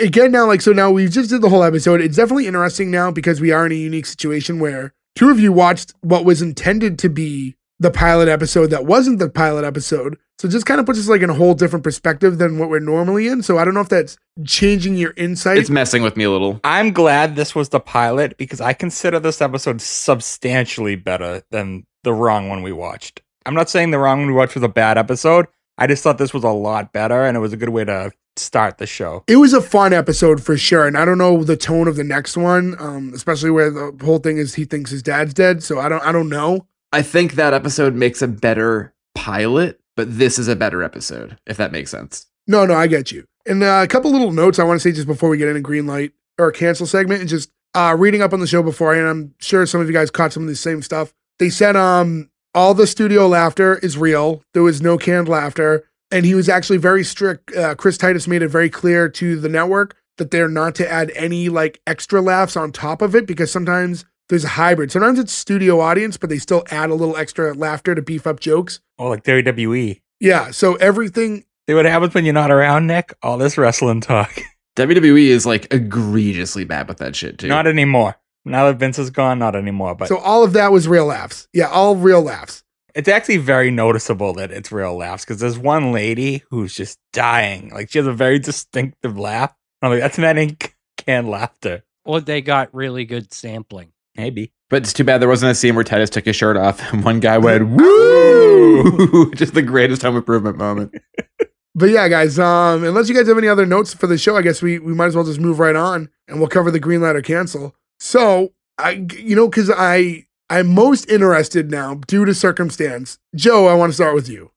Again, now, like, so now we just did the whole episode. It's definitely interesting now because we are in a unique situation where two of you watched what was intended to be the pilot episode that wasn't the pilot episode. So it just kind of puts us like in a whole different perspective than what we're normally in. So I don't know if that's changing your insight. It's messing with me a little. I'm glad this was the pilot because I consider this episode substantially better than the wrong one we watched. I'm not saying the wrong one we watched was a bad episode. I just thought this was a lot better and it was a good way to start the show. It was a fun episode for sure. And I don't know the tone of the next one, especially where the whole thing is he thinks his dad's dead. So I don't know. I think that episode makes a better pilot, but this is a better episode, if that makes sense. No, I get you. And a couple little notes I want to say just before we get into green light or cancel segment and just reading up on the show before. And I'm sure some of you guys caught some of the same stuff. They said all the studio laughter is real. There was no canned laughter. And he was actually very strict. Chris Titus made it very clear to the network that they're not to add any like extra laughs on top of it because sometimes there's a hybrid. Sometimes it's studio audience, but they still add a little extra laughter to beef up jokes. Oh, like WWE. Yeah, so everything. See what happens when you're not around, Nick? All this wrestling talk. WWE is like egregiously bad with that shit, too. Not anymore. Now that Vince is gone, not anymore. But so all of that was real laughs. Yeah, all real laughs. It's actually very noticeable that it's real laughs, because there's one lady who's just dying. Like, she has a very distinctive laugh. I'm like, that's not in canned laughter. Well, they got really good sampling. Maybe. But it's too bad there wasn't a scene where Titus took his shirt off and one guy went, woo! Just the greatest Home Improvement moment. But yeah, guys, unless you guys have any other notes for the show, I guess we might as well just move right on and we'll cover the green light or cancel. So, I'm most interested now due to circumstance. Joe, I want to start with you.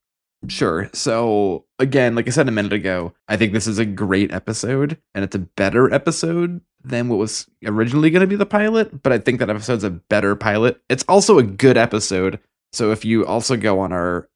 Sure. So again, like I said a minute ago, I think this is a great episode, and it's a better episode than what was originally going to be the pilot. But I think that episode's a better pilot. It's also a good episode. So if you also go on our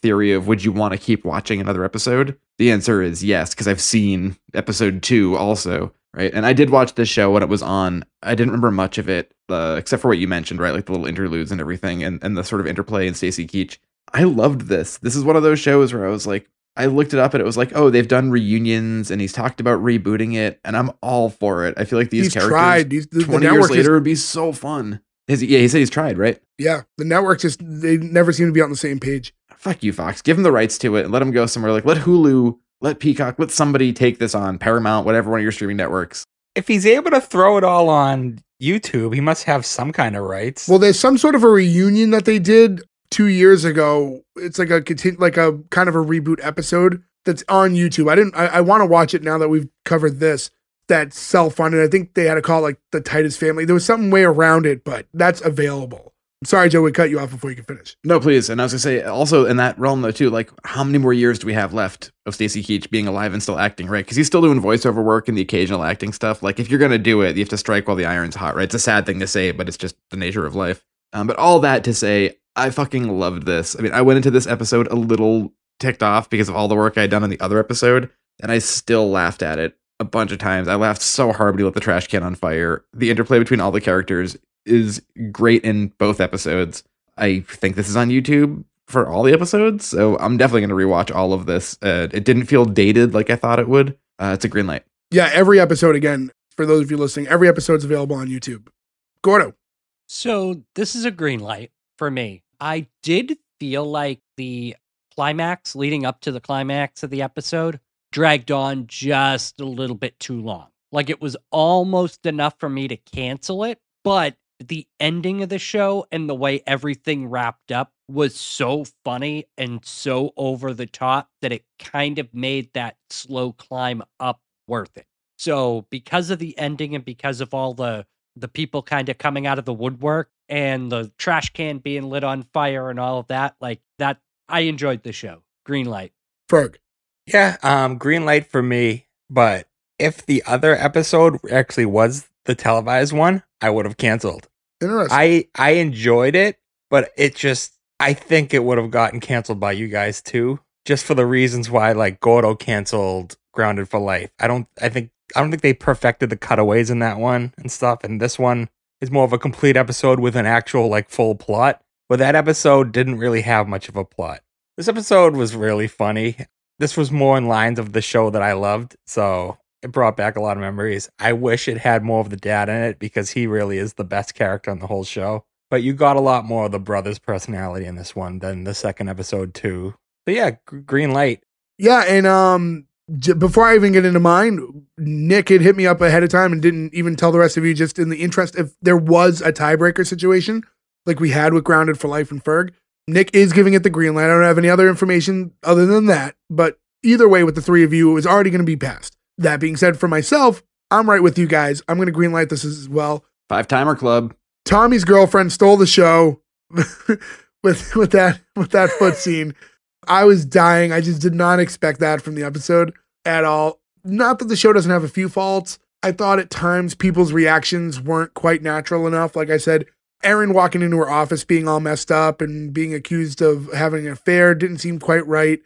theory of would you want to keep watching another episode, the answer is yes, because I've seen episode 2 also. Right. And I did watch this show when it was on. I didn't remember much of it, except for what you mentioned, right? Like the little interludes and everything, and the sort of interplay in Stacey Keach. I loved this. This is one of those shows where I was like, I looked it up and it was like, oh, they've done reunions and he's talked about rebooting it. And I'm all for it. I feel like these he's characters tried. 20 years later would be so fun. He said he's tried, right? Yeah. The network they never seem to be on the same page. Fuck you, Fox. Give them the rights to it and let them go somewhere. Like, let Hulu. Let Peacock, let somebody take this on, Paramount, whatever one of your streaming networks. If he's able to throw it all on YouTube, he must have some kind of rights. Well, there's some sort of a reunion that they did 2 years ago. It's like a kind of a reboot episode that's on YouTube. I want to watch it now that we've covered this. That's self-funded. I think they had to call it like the Titus Family. There was some way around it, but that's available. Sorry, Joe, we cut you off before you could finish. No, please. And I was going to say, also in that realm, though, too, like, how many more years do we have left of Stacey Keach being alive and still acting, right? Because he's still doing voiceover work and the occasional acting stuff. Like, if you're going to do it, you have to strike while the iron's hot, right? It's a sad thing to say, but it's just the nature of life. But all that to say, I fucking loved this. I mean, I went into this episode a little ticked off because of all the work I had done on the other episode, and I still laughed at it a bunch of times. I laughed so hard when he lit the trash can on fire. The interplay between all the characters is great in both episodes. I think this is on YouTube for all the episodes, so I'm definitely going to rewatch all of this. It didn't feel dated like I thought it would. It's a green light. Yeah, every episode, again, for those of you listening, every episode's available on YouTube. Gordo. So this is a green light for me. I did feel like the climax leading up to the climax of the episode dragged on just a little bit too long. Like, it was almost enough for me to cancel it, but the ending of the show and the way everything wrapped up was so funny and so over the top that it kind of made that slow climb up worth it. So because of the ending and because of all the people kind of coming out of the woodwork and the trash can being lit on fire and all of that, like that, I enjoyed the show. Green light. Ferg. Yeah, green light for me. But if the other episode actually was the televised one, I would have canceled. Interesting. I enjoyed it, but it just, I think it would have gotten canceled by you guys too, just for the reasons why, like, Gordo canceled Grounded for Life. I don't think they perfected the cutaways in that one and stuff, and this one is more of a complete episode with an actual, like, full plot, but that episode didn't really have much of a plot. This episode was really funny. This was more in lines of the show that I loved, so it brought back a lot of memories. I wish it had more of the dad in it because he really is the best character on the whole show. But you got a lot more of the brother's personality in this one than the second episode too. But yeah, green light. Yeah, and before I even get into mine, Nick had hit me up ahead of time and didn't even tell the rest of you, just in the interest, if there was a tiebreaker situation like we had with Grounded for Life and Ferg, Nick is giving it the green light. I don't have any other information other than that, but either way with the three of you, it was already going to be passed. That being said, for myself, I'm right with you guys. I'm going to green light this as well. Five-timer club. Tommy's girlfriend stole the show with that foot scene. I was dying. I just did not expect that from the episode at all. Not that the show doesn't have a few faults. I thought at times people's reactions weren't quite natural enough. Like I said, Erin walking into her office being all messed up and being accused of having an affair didn't seem quite right.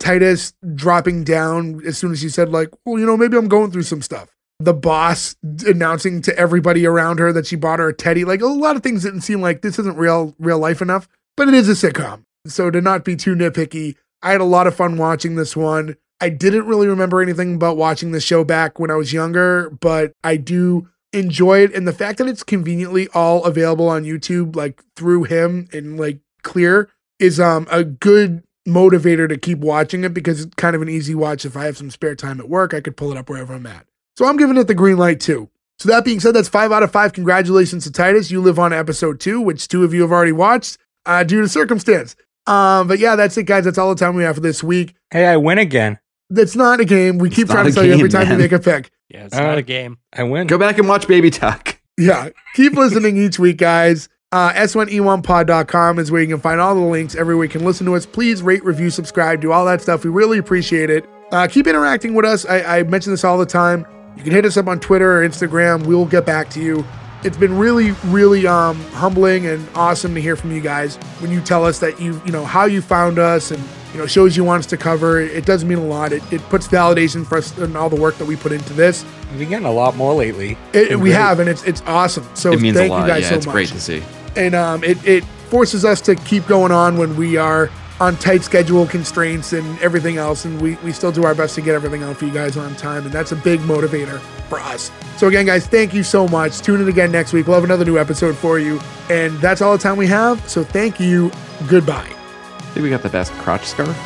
Titus dropping down as soon as she said, like, well, you know, maybe I'm going through some stuff. The boss announcing to everybody around her that she bought her a teddy. Like, a lot of things didn't seem like this isn't real life enough, but it is a sitcom. So to not be too nitpicky, I had a lot of fun watching this one. I didn't really remember anything about watching the show back when I was younger, but I do enjoy it. And the fact that it's conveniently all available on YouTube, like through him and like Clear, is a good motivator to keep watching it, because it's kind of an easy watch. If I have some spare time at work, I could pull it up wherever I'm at. So I'm giving it the green light too. So that being said, that's 5 out of 5. Congratulations to Titus. You live on episode 2, which 2 of you have already watched due to circumstance. But yeah, that's it, guys. That's all the time we have for this week. Hey, I win again. That's not a game. We keep trying to tell you every time you make a pick. Yeah, it's not a game. I win. Go back and watch Baby Talk. Yeah. Keep listening each week, guys. S1E1pod.com is where you can find all the links everywhere you can listen to us. Please rate, review, subscribe, do all that stuff. We really appreciate it. Keep interacting with us. I mention this all the time. You can hit us up on Twitter or Instagram. We'll get back to you. It's been really, really humbling and awesome to hear from you guys when you tell us that you know how you found us and shows you want us to cover. It does mean a lot. It puts validation for us and all the work that we put into this. We've been getting a lot more lately. We have, and it's awesome. So it means thank a lot. You guys so it's much. Great to see. And it forces us to keep going on when we are on tight schedule constraints and everything else. And we still do our best to get everything out for you guys on time. And that's a big motivator for us. So again, guys, thank you so much. Tune in again next week. We'll have another new episode for you. And that's all the time we have. So thank you. Goodbye. I think we got the best crotch scarf.